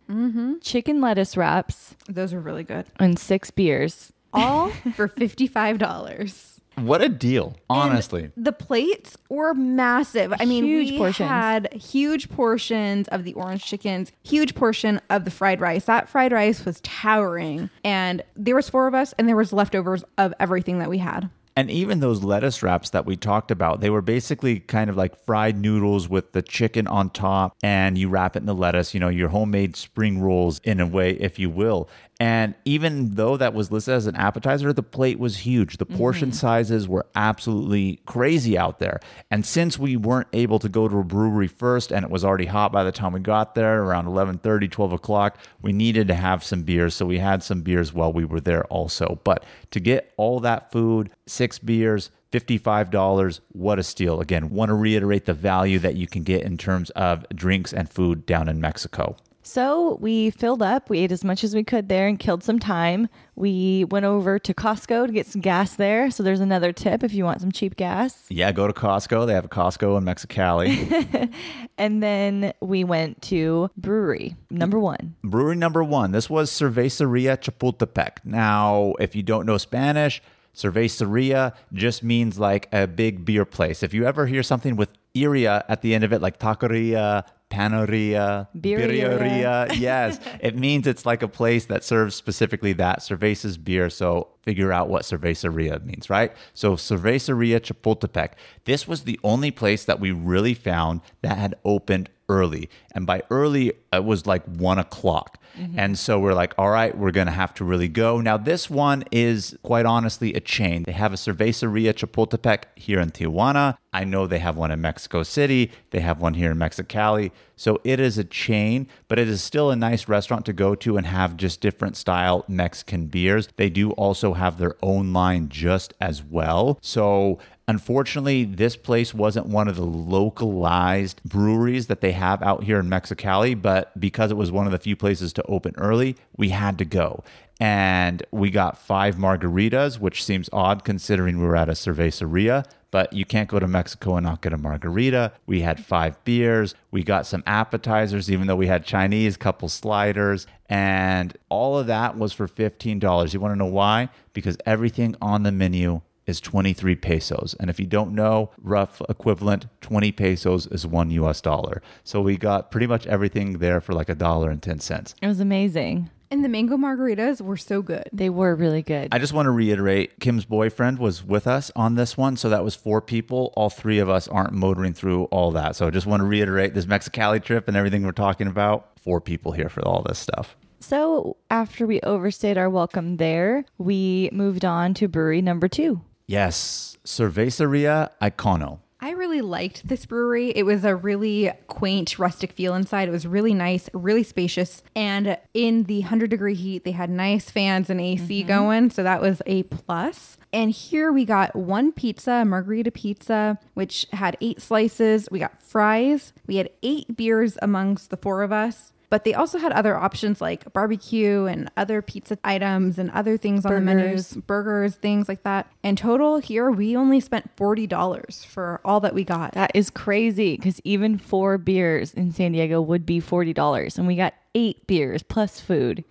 chicken lettuce wraps. Those were really good. And 6 beers. All for $55. What a deal, honestly. And the plates were massive. I mean, we had huge portions of the orange chickens, huge portion of the fried rice. That fried rice was towering. And there was 4 of us and there was leftovers of everything that we had. And even those lettuce wraps that we talked about, they were basically kind of like fried noodles with the chicken on top and you wrap it in the lettuce, your homemade spring rolls in a way, if you will. And even though that was listed as an appetizer, the plate was huge. The portion sizes were absolutely crazy out there. And since we weren't able to go to a brewery first, and it was already hot by the time we got there, around 11:30, 12 o'clock, we needed to have some beers. So we had some beers while we were there also. But to get all that food, 6 beers, $55, what a steal. Again, want to reiterate the value that you can get in terms of drinks and food down in Mexico. So we filled up, we ate as much as we could there and killed some time. We went over to Costco to get some gas there. So there's another tip if you want some cheap gas. Yeah, go to Costco. They have a Costco in Mexicali. And then we went to brewery number 1. Brewery number 1. This was Cerveceria Chapultepec. Now, if you don't know Spanish, cerveceria just means like a big beer place. If you ever hear something with iria at the end of it, like taqueria, panaria, birria. Yes, it means it's like a place that serves specifically that, cervezas, beer. So figure out what cerveceria means, right? So Cerveceria Chapultepec. This was the only place that we really found that had opened early. And by early, it was like 1 o'clock. Mm-hmm. And so we're like, all right, we're going to have to really go. Now, this one is quite honestly a chain. They have a Cerveceria Chapultepec here in Tijuana. I know they have one in Mexico City. They have one here in Mexicali. So it is a chain, but it is still a nice restaurant to go to and have just different style Mexican beers. They do also have their own line just as well. So unfortunately, this place wasn't one of the localized breweries that they have out here in Mexicali, but because it was one of the few places to open early, we had to go. And we got 5 margaritas, which seems odd considering we were at a cerveceria, but you can't go to Mexico and not get a margarita. We had 5 beers. We got some appetizers, even though we had Chinese, couple sliders. And all of that was for $15. You want to know why? Because everything on the menu is 23 pesos. And if you don't know, rough equivalent, 20 pesos is $1. So we got pretty much everything there for like $1.10. It was amazing. And the mango margaritas were so good. They were really good. I just want to reiterate, Kim's boyfriend was with us on this one. So that was 4 people. All 3 of us aren't motoring through all that. So I just want to reiterate this Mexicali trip and everything we're talking about. 4 people here for all this stuff. So after we overstayed our welcome there, we moved on to brewery number 2. Yes, Cerveceria Icono. I really liked this brewery. It was a really quaint, rustic feel inside. It was really nice, really spacious. And in the 100-degree heat, they had nice fans and AC going. So that was a plus. And here we got 1 pizza, margarita pizza, which had 8 slices. We got fries. We had 8 beers amongst the 4 of us. But they also had other options like barbecue and other pizza items and other things on the menus, burgers, things like that. In total, here we only spent $40 for all that we got. That is crazy because even 4 beers in San Diego would be $40, and we got 8 beers plus food.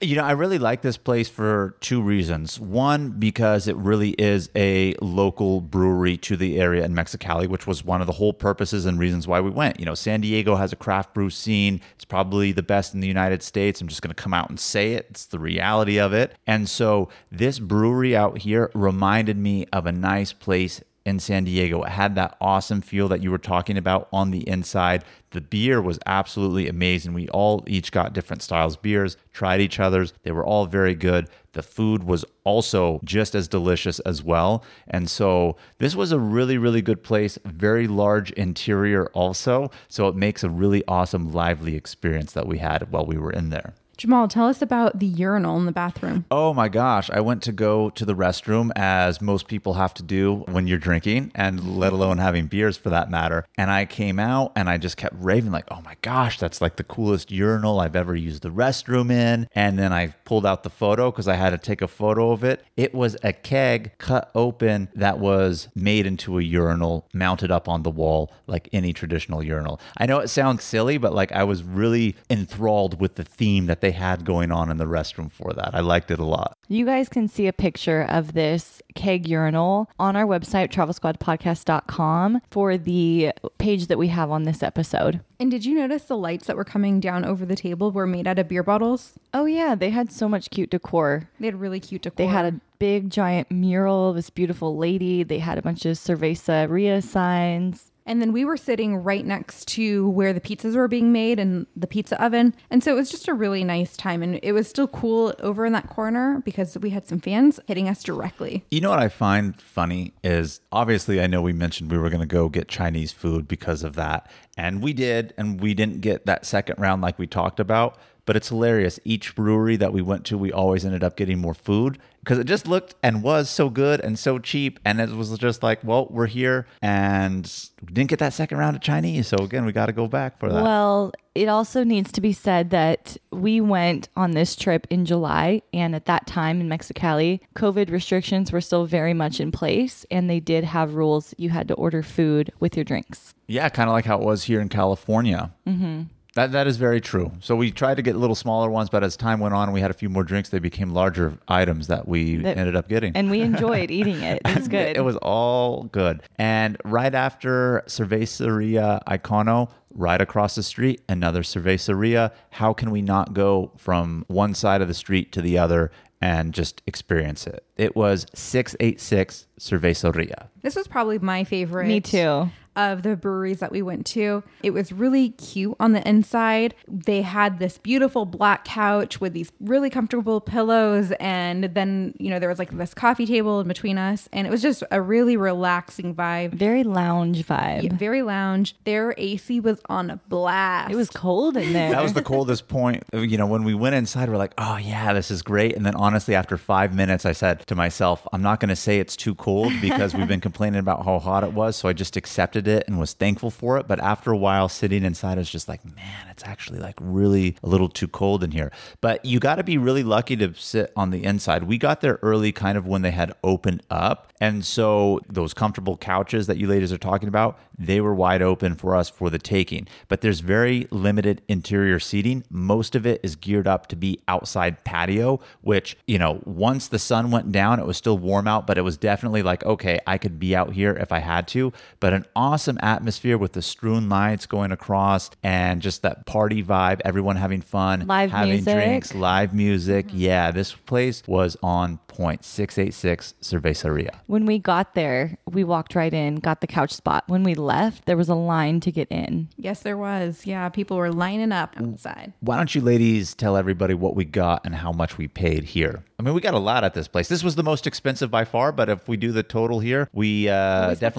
You know, I really like this place for 2 reasons. One, because it really is a local brewery to the area in Mexicali, which was one of the whole purposes and reasons why we went. You know, San Diego has a craft brew scene. It's probably the best in the United States. I'm just going to come out and say it. It's the reality of it. And so this brewery out here reminded me of a nice place in San Diego. It had that awesome feel that you were talking about on the inside. The beer was absolutely amazing. We all each got different styles of beers, tried each other's. They were all very good. The food was also just as delicious as well. And so this was a really, really good place. Very large interior also. So it makes a really awesome, lively experience that we had while we were in there. Jamal, tell us about the urinal in the bathroom. Oh my gosh. I went to go to the restroom as most people have to do when you're drinking and let alone having beers for that matter. And I came out and I just kept raving like, oh my gosh, that's like the coolest urinal I've ever used the restroom in. And then I pulled out the photo because I had to take a photo of it. It was a keg cut open that was made into a urinal mounted up on the wall like any traditional urinal. I know it sounds silly, but like I was really enthralled with the theme that they had going on in the restroom for that. I liked it a lot. You guys can see a picture of this keg urinal on our website, travelsquadpodcast.com, for the page that we have on this episode. And did you notice the lights that were coming down over the table were made out of beer bottles? Oh yeah, they had so much cute decor. They had really cute decor. They had a big giant mural of this beautiful lady. They had a bunch of cerveceria signs. And then we were sitting right next to where the pizzas were being made and the pizza oven. And so it was just a really nice time. And it was still cool over in that corner because we had some fans hitting us directly. You know what I find funny is obviously I know we mentioned we were going to go get Chinese food because of that. And we did. And we didn't get that second round like we talked about. But it's hilarious. Each brewery that we went to, we always ended up getting more food because it just looked and was so good and so cheap. And it was just like, well, we're here and we didn't get that second round of Chinese. So again, we got to go back for that. Well, it also needs to be said that we went on this trip in July. And at that time in Mexicali, COVID restrictions were still very much in place. And they did have rules. You had to order food with your drinks. Yeah, kind of like how it was here in California. Mm-hmm. That is very true. So we tried to get little smaller ones, but as time went on, we had a few more drinks. They became larger items that we ended up getting. And we enjoyed eating it. It was good. It was all good. And right after Cerveceria Icono, right across the street, another cerveceria. How can we not go from one side of the street to the other and just experience it? It was 686 Cerveceria. This was probably my favorite. Me too. of the breweries that we went to. It was really cute on the inside. They had this beautiful black couch with these really comfortable pillows. And then, you know, there was like this coffee table in between us. And it was just a really relaxing vibe. Very lounge vibe. Yeah, very lounge. Their AC was on blast. It was cold in there. That was the coldest point. You know, when we went inside, we're like, oh yeah, this is great. And then honestly, after 5 minutes, I said to myself, I'm not going to say it's too cold because we've been complaining about how hot it was. So I just accepted it and was thankful for it. But after a while sitting inside, I was just like, man, it's actually like really a little too cold in here. But you got to be really lucky to sit on the inside. We got there early, kind of when they had opened up. And so those comfortable couches that you ladies are talking about, they were wide open for us for the taking. But there's very limited interior seating. Most of it is geared up to be outside patio, which, you know, once the sun went down, it was still warm out, but it was definitely like, okay, I could be out here if I had to. But an awesome atmosphere with the strewn lights going across and just that party vibe, everyone having fun, having drinks, live music. Mm-hmm. Yeah, this place was on point. 686 Cerveceria. When we got there, we walked right in, got the couch spot. When we left, there was a line to get in. Yes, there was. Yeah, people were lining up outside. Why don't you ladies tell everybody what we got and how much we paid here? I mean, we got a lot at this place. This was the most expensive by far, but if we do the total here, we spent the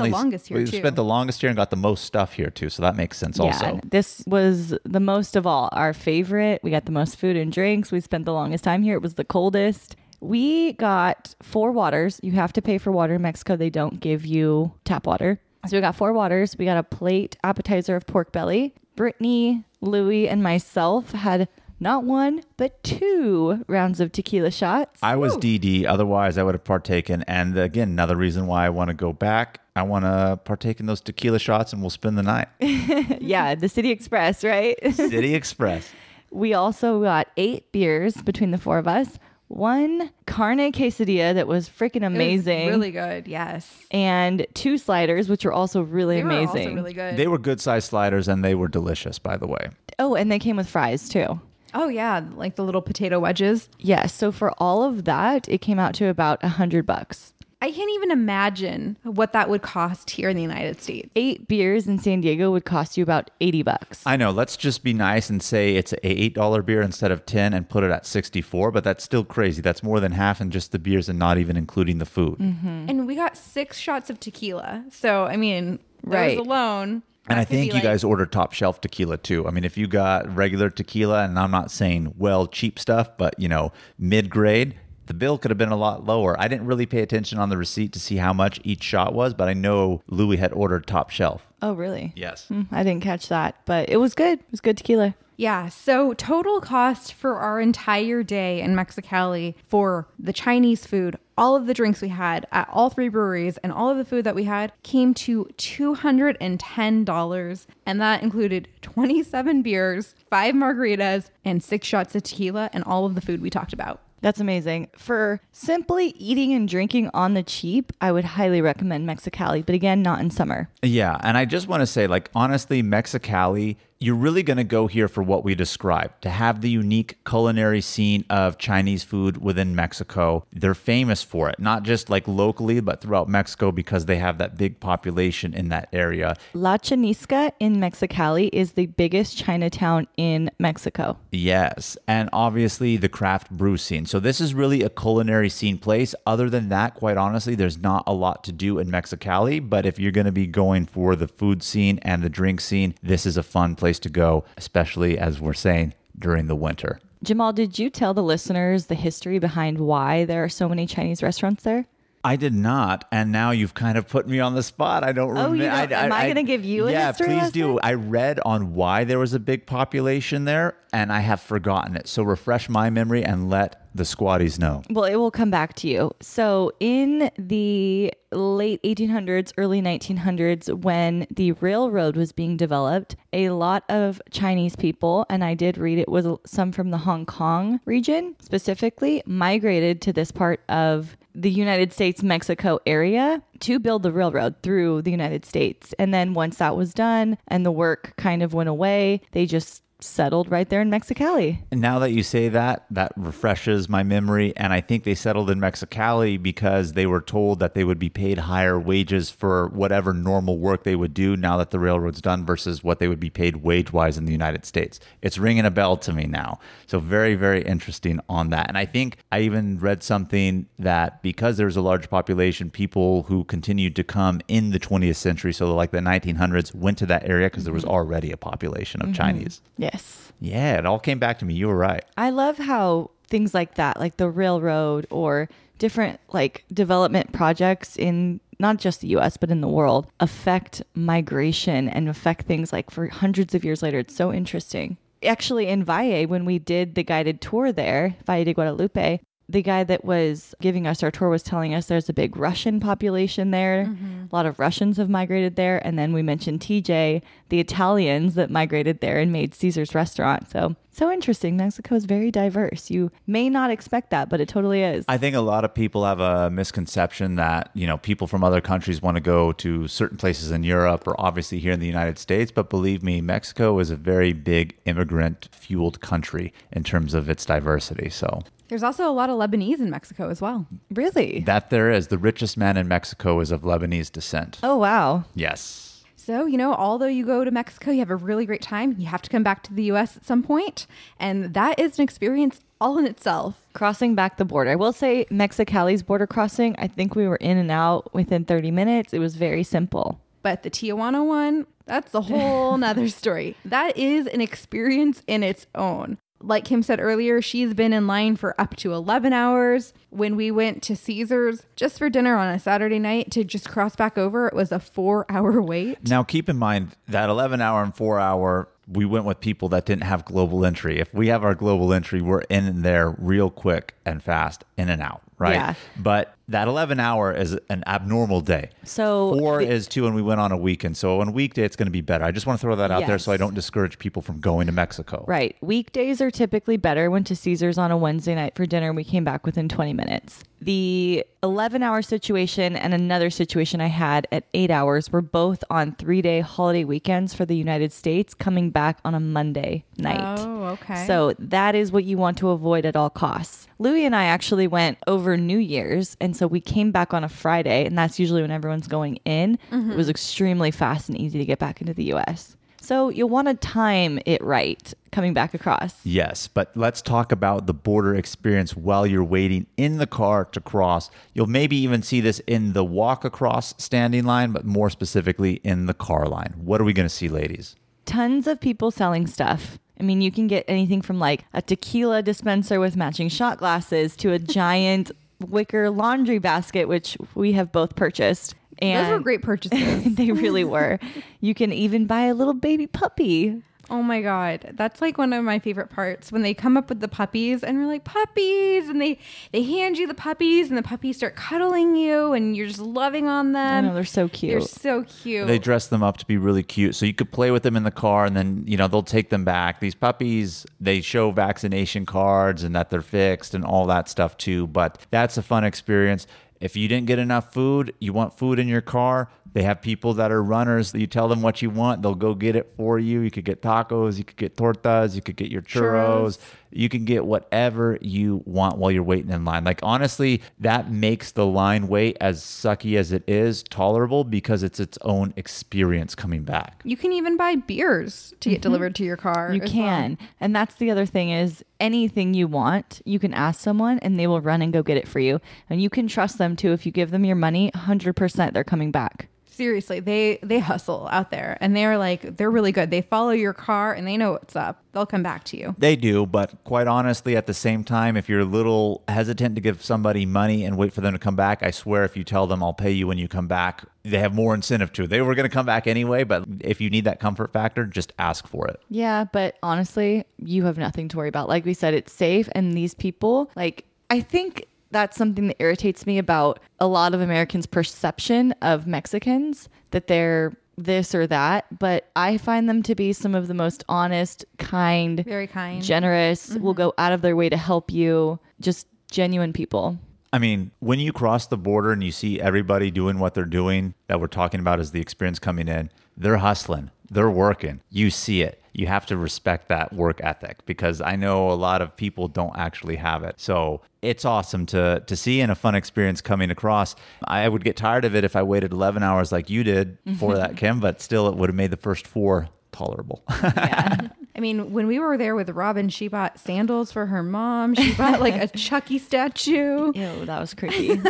longest here and got the most stuff here too, so that makes sense. Yeah, also, this was the most of all our favorite. We got the most food and drinks. We spent the longest time here. It was the coldest. We got 4 waters. You have to pay for water in Mexico. They don't give you tap water. So we got 4 waters. We got a plate appetizer of pork belly. Brittany, Louie, and myself had not 1, but 2 rounds of tequila shots. I was DD. Otherwise, I would have partaken. And again, another reason why I want to go back. I want to partake in those tequila shots and we'll spend the night. Yeah, the City Express, right? City Express. We also got 8 beers between the 4 of us. 1 carne quesadilla that was freaking amazing. It was really good, yes. And 2 sliders, which were also really amazing. They were also really good. They were good-sized sliders, and they were delicious, by the way. Oh, and they came with fries, too. Oh, yeah, like the little potato wedges. Yeah, so for all of that, it came out to about $100. I can't even imagine what that would cost here in the United States. 8 beers in San Diego would cost you about $80. I know. Let's just be nice and say it's an $8 beer instead of $10 and put it at $64, but that's still crazy. That's more than half in just the beers and not even including the food. Mm-hmm. And we got 6 shots of tequila. So, I mean, those alone... And I think you guys ordered top shelf tequila too. I mean, if you got regular tequila, and I'm not saying cheap stuff, but you know, mid-grade, the bill could have been a lot lower. I didn't really pay attention on the receipt to see how much each shot was, but I know Louie had ordered top shelf. Oh, really? Yes. I didn't catch that, but it was good. It was good tequila. Yeah, so total cost for our entire day in Mexicali for the Chinese food, all of the drinks we had at all 3 breweries, and all of the food that we had came to $210. And that included 27 beers, 5 margaritas, and 6 shots of tequila, and all of the food we talked about. That's amazing. For simply eating and drinking on the cheap, I would highly recommend Mexicali, but again, not in summer. Yeah, and I just want to say, like, honestly, Mexicali... You're really going to go here for what we described, to have the unique culinary scene of Chinese food within Mexico. They're famous for it, not just like locally, but throughout Mexico because they have that big population in that area. La Chanisca in Mexicali is the biggest Chinatown in Mexico. Yes, and obviously the craft brew scene. So this is really a culinary scene place. Other than that, quite honestly, there's not a lot to do in Mexicali, but if you're going to be going for the food scene and the drink scene, this is a fun place to go, especially as we're saying during the winter. Jamal, did you tell the listeners the history behind why there are so many Chinese restaurants there? I did not, and now you've kind of put me on the spot. I don't remember. Am I going to give you a history lesson? Yeah, please do. I read on why there was a big population there, and I have forgotten it. So refresh my memory and let the squatties know. Well, it will come back to you. So in the late 1800s, early 1900s, when the railroad was being developed, a lot of Chinese people, and I did read it was some from the Hong Kong region specifically, migrated to this part of the United States-Mexico area to build the railroad through the United States. And then once that was done and the work kind of went away, they just settled right there in Mexicali. And now that you say that, that refreshes my memory. And I think they settled in Mexicali because they were told that they would be paid higher wages for whatever normal work they would do now that the railroad's done versus what they would be paid wage-wise in the United States. It's ringing a bell to me now. So very, very interesting on that. And I think I even read something that because there's a large population, people who continued to come in the 20th century, so like the 1900s, went to that area because there was already a population of Chinese. Yes. Yeah, it all came back to me. You were right. I love how things like that, like the railroad or different like development projects in not just the US, but in the world, affect migration and affect things like for hundreds of years later. It's so interesting. Actually, in Valle, when we did the guided tour there, Valle de Guadalupe, the guy that was giving us our tour was telling us there's a big Russian population there. Mm-hmm. A lot of Russians have migrated there. And then we mentioned TJ, the Italians that migrated there and made Caesar's restaurant. So interesting. Mexico is very diverse. You may not expect that, but it totally is. I think a lot of people have a misconception that, you know, people from other countries want to go to certain places in Europe or obviously here in the United States. But believe me, Mexico is a very big immigrant-fueled country in terms of its diversity. So there's also a lot of Lebanese in Mexico as well. Really? That there is. The richest man in Mexico is of Lebanese descent. Oh, wow. Yes. So, you know, although you go to Mexico, you have a really great time. You have to come back to the U.S. at some point. And that is an experience all in itself. Crossing back the border. I will say Mexicali's border crossing, I think we were in and out within 30 minutes. It was very simple. But the Tijuana one, that's a whole nother story. That is an experience in its own. Like Kim said earlier, she's been in line for up to 11 hours. When we went to Caesars just for dinner on a Saturday night to just cross back over, it was a 4-hour wait. Now, keep in mind that 11-hour and 4-hour, we went with people that didn't have global entry. If we have our global entry, we're in there real quick and fast, in and out, right? Yeah. But that 11-hour is an abnormal day. So 4 is 2, and we went on a weekend. So on weekday, it's going to be better. I just want to throw that out there so I don't discourage people from going to Mexico. Right. Weekdays are typically better. Went to Caesars on a Wednesday night for dinner. We came back within 20 minutes. The 11-hour situation and another situation I had at 8 hours were both on 3-day holiday weekends for the United States, coming back on a Monday night. Oh, okay. So that is what you want to avoid at all costs. Louie and I actually went over New Year's, and so we came back on a Friday, and that's usually when everyone's going in. Mm-hmm. It was extremely fast and easy to get back into the U.S. So you'll want to time it right coming back across. Yes, but let's talk about the border experience while you're waiting in the car to cross. You'll maybe even see this in the walk across standing line, but more specifically in the car line. What are we going to see, ladies? Tons of people selling stuff. I mean, you can get anything from like a tequila dispenser with matching shot glasses to a giant wicker laundry basket, which we have both purchased. And those were great purchases. They really were. You can even buy a little baby puppy. Oh my God. That's like one of my favorite parts when they come up with the puppies and we're like, puppies. And they hand you the puppies and the puppies start cuddling you and you're just loving on them. I know, they're so cute. They're so cute. They dress them up to be really cute. So you could play with them in the car and then, you know, they'll take them back. These puppies, they show vaccination cards and that they're fixed and all that stuff too. But that's a fun experience. If you didn't get enough food, you want food in your car, they have people that are runners. You tell them what you want, they'll go get it for you. You could get tacos, you could get tortas, you could get your churros. You can get whatever you want while you're waiting in line. Like, honestly, that makes the line wait, as sucky as it is, tolerable because it's its own experience coming back. You can even buy beers to get delivered to your car. You can. Well. And that's the other thing is anything you want, you can ask someone and they will run and go get it for you. And you can trust them too. If you give them your money, 100% they're coming back. Seriously, they hustle out there and they're like, they're really good. They follow your car and they know what's up. They'll come back to you. They do. But quite honestly, at the same time, if you're a little hesitant to give somebody money and wait for them to come back, I swear if you tell them I'll pay you when you come back, they have more incentive to. They were going to come back anyway. But if you need that comfort factor, just ask for it. Yeah. But honestly, you have nothing to worry about. Like we said, it's safe. And these people, like, I think that's something that irritates me about a lot of Americans' perception of Mexicans, that they're this or that. But I find them to be some of the most honest, kind, very kind, generous, will go out of their way to help you, just genuine people. I mean, when you cross the border and you see everybody doing what they're doing that we're talking about is the experience coming in, they're hustling, they're working. You see it. You have to respect that work ethic because I know a lot of people don't actually have it. So it's awesome to see and a fun experience coming across. I would get tired of it if I waited 11 hours like you did for that, Kim, but still it would have made the first four tolerable. Yeah. I mean, when we were there with Robin, she bought sandals for her mom. She bought like a Chucky statue. Ew, that was creepy.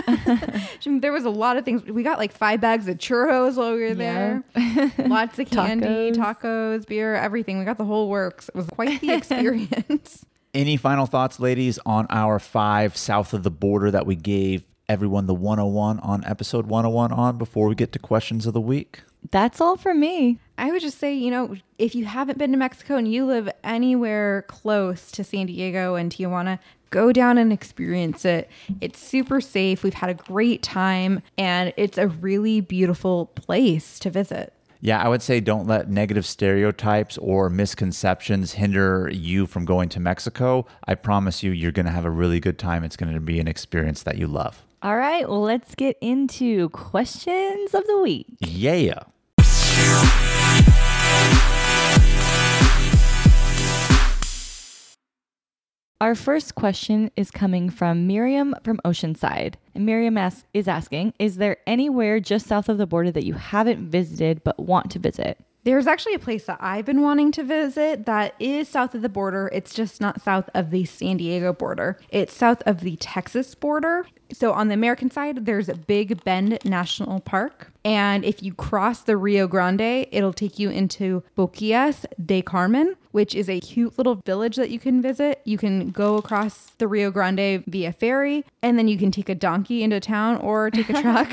There was a lot of things. We got like 5 bags of churros while we were there. Lots of candy, tacos, beer, everything. We got the whole works. It was quite the experience. Any final thoughts, ladies, on our 5 south of the border that we gave everyone the 101 on episode 101 on before we get to questions of the week? That's all for me. I would just say, you know, if you haven't been to Mexico and you live anywhere close to San Diego and Tijuana, go down and experience it. It's super safe. We've had a great time and it's a really beautiful place to visit. Yeah, I would say don't let negative stereotypes or misconceptions hinder you from going to Mexico. I promise you, you're going to have a really good time. It's going to be an experience that you love. All right, well, let's get into questions of the week. Yeah. Our first question is coming from Miriam from Oceanside. And Miriam is asking, is there anywhere just south of the border that you haven't visited but want to visit? There's actually a place that I've been wanting to visit that is south of the border. It's just not south of the San Diego border. It's south of the Texas border. So on the American side, there's Big Bend National Park. And if you cross the Rio Grande, it'll take you into Boquillas de Carmen, which is a cute little village that you can visit. You can go across the Rio Grande via ferry, and then you can take a donkey into town or take a truck.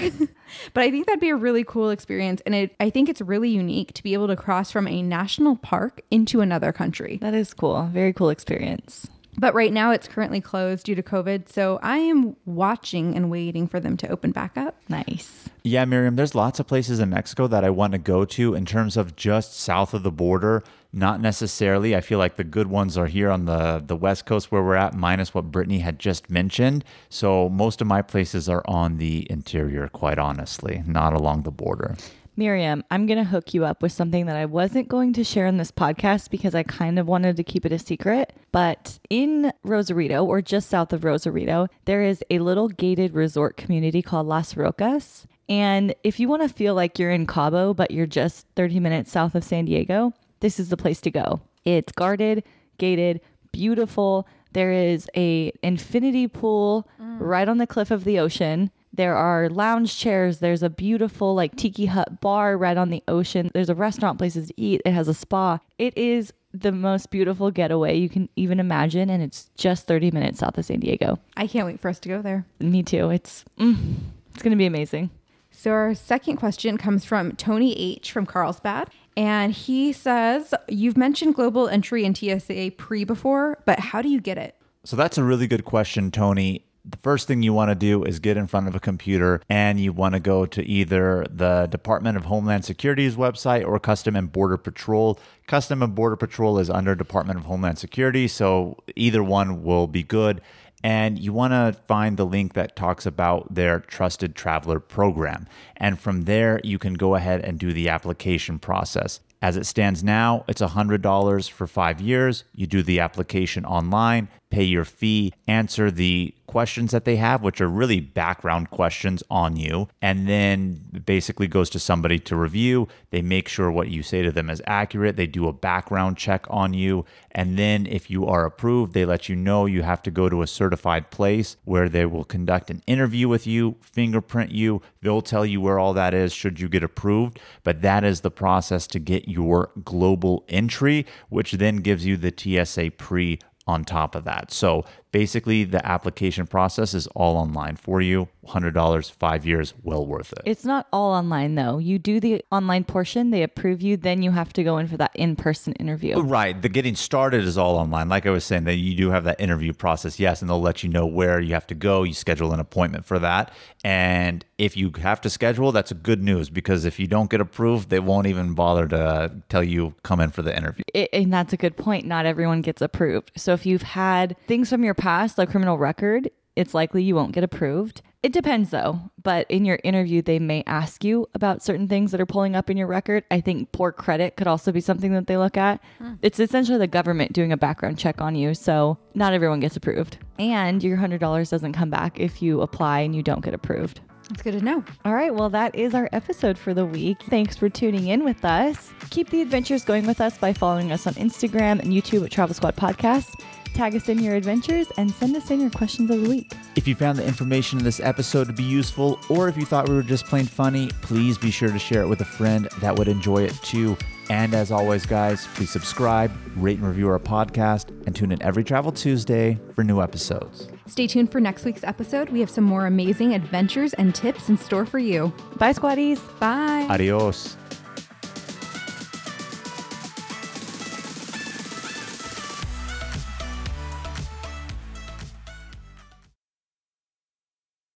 But I think that'd be a really cool experience. And I think it's really unique to be able to cross from a national park into another country. That is cool. Very cool experience. But right now it's currently closed due to COVID. So I am watching and waiting for them to open back up. Nice. Yeah, Miriam, there's lots of places in Mexico that I want to go to in terms of just south of the border. Not necessarily. I feel like the good ones are here on the West Coast where we're at, minus what Brittany had just mentioned. So most of my places are on the interior, quite honestly, not along the border. Miriam, I'm going to hook you up with something that I wasn't going to share in this podcast because I kind of wanted to keep it a secret. But in Rosarito, or just south of Rosarito, there is a little gated resort community called Las Rocas. And if you want to feel like you're in Cabo, but you're just 30 minutes south of San Diego, this is the place to go. It's guarded, gated, beautiful. There is an infinity pool right on the cliff of the ocean. There are lounge chairs. There's a beautiful like tiki hut bar right on the ocean. There's a restaurant, places to eat. It has a spa. It is the most beautiful getaway you can even imagine. And it's just 30 minutes south of San Diego. I can't wait for us to go there. Me too. It's going to be amazing. So our second question comes from Tony H. from Carlsbad. And he says, you've mentioned global entry and TSA pre before, but how do you get it? So that's a really good question, Tony. The first thing you want to do is get in front of a computer and you want to go to either the Department of Homeland Security's website or Customs and Border Patrol. Customs and Border Patrol is under Department of Homeland Security, so either one will be good. And you want to find the link that talks about their Trusted Traveler Program. And from there, you can go ahead and do the application process. As it stands now, it's $100 for 5 years. You do the application online, pay your fee, answer the questions that they have, which are really background questions on you, and then basically goes to somebody to review. They make sure what you say to them is accurate. They do a background check on you. And then if you are approved, they let you know you have to go to a certified place where they will conduct an interview with you, fingerprint you. They'll tell you where all that is should you get approved. But that is the process to get your global entry, which then gives you the TSA pre on top of that. So basically the application process is all online for you. $100, 5 years, well worth it. It's not all online though. You do the online portion, they approve you, then you have to go in for that in-person interview. Right. The getting started is all online. Like I was saying, that you do have that interview process, yes, and they'll let you know where you have to go. You schedule an appointment for that. And if you have to schedule, that's good news because if you don't get approved, they won't even bother to tell you come in for the interview. And that's a good point. Not everyone gets approved. So if you've had things from your past, like criminal record, it's likely you won't get approved. It depends though, but in your interview, they may ask you about certain things that are pulling up in your record. I think poor credit could also be something that they look at. It's essentially the government doing a background check on you, so not everyone gets approved. And your $100 doesn't come back if you apply and you don't get approved. That's good to know. All right. Well, that is our episode for the week. Thanks for tuning in with us. Keep the adventures going with us by following us on Instagram and YouTube at Travel Squad Podcast. Tag us in your adventures and send us in your questions of the week. If you found the information in this episode to be useful, or if you thought we were just plain funny, please be sure to share it with a friend that would enjoy it too. And as always, guys, please subscribe, rate and review our podcast, and tune in every Travel Tuesday for new episodes. Stay tuned for next week's episode. We have some more amazing adventures and tips in store for you. Bye, squaddies. Bye. Adios.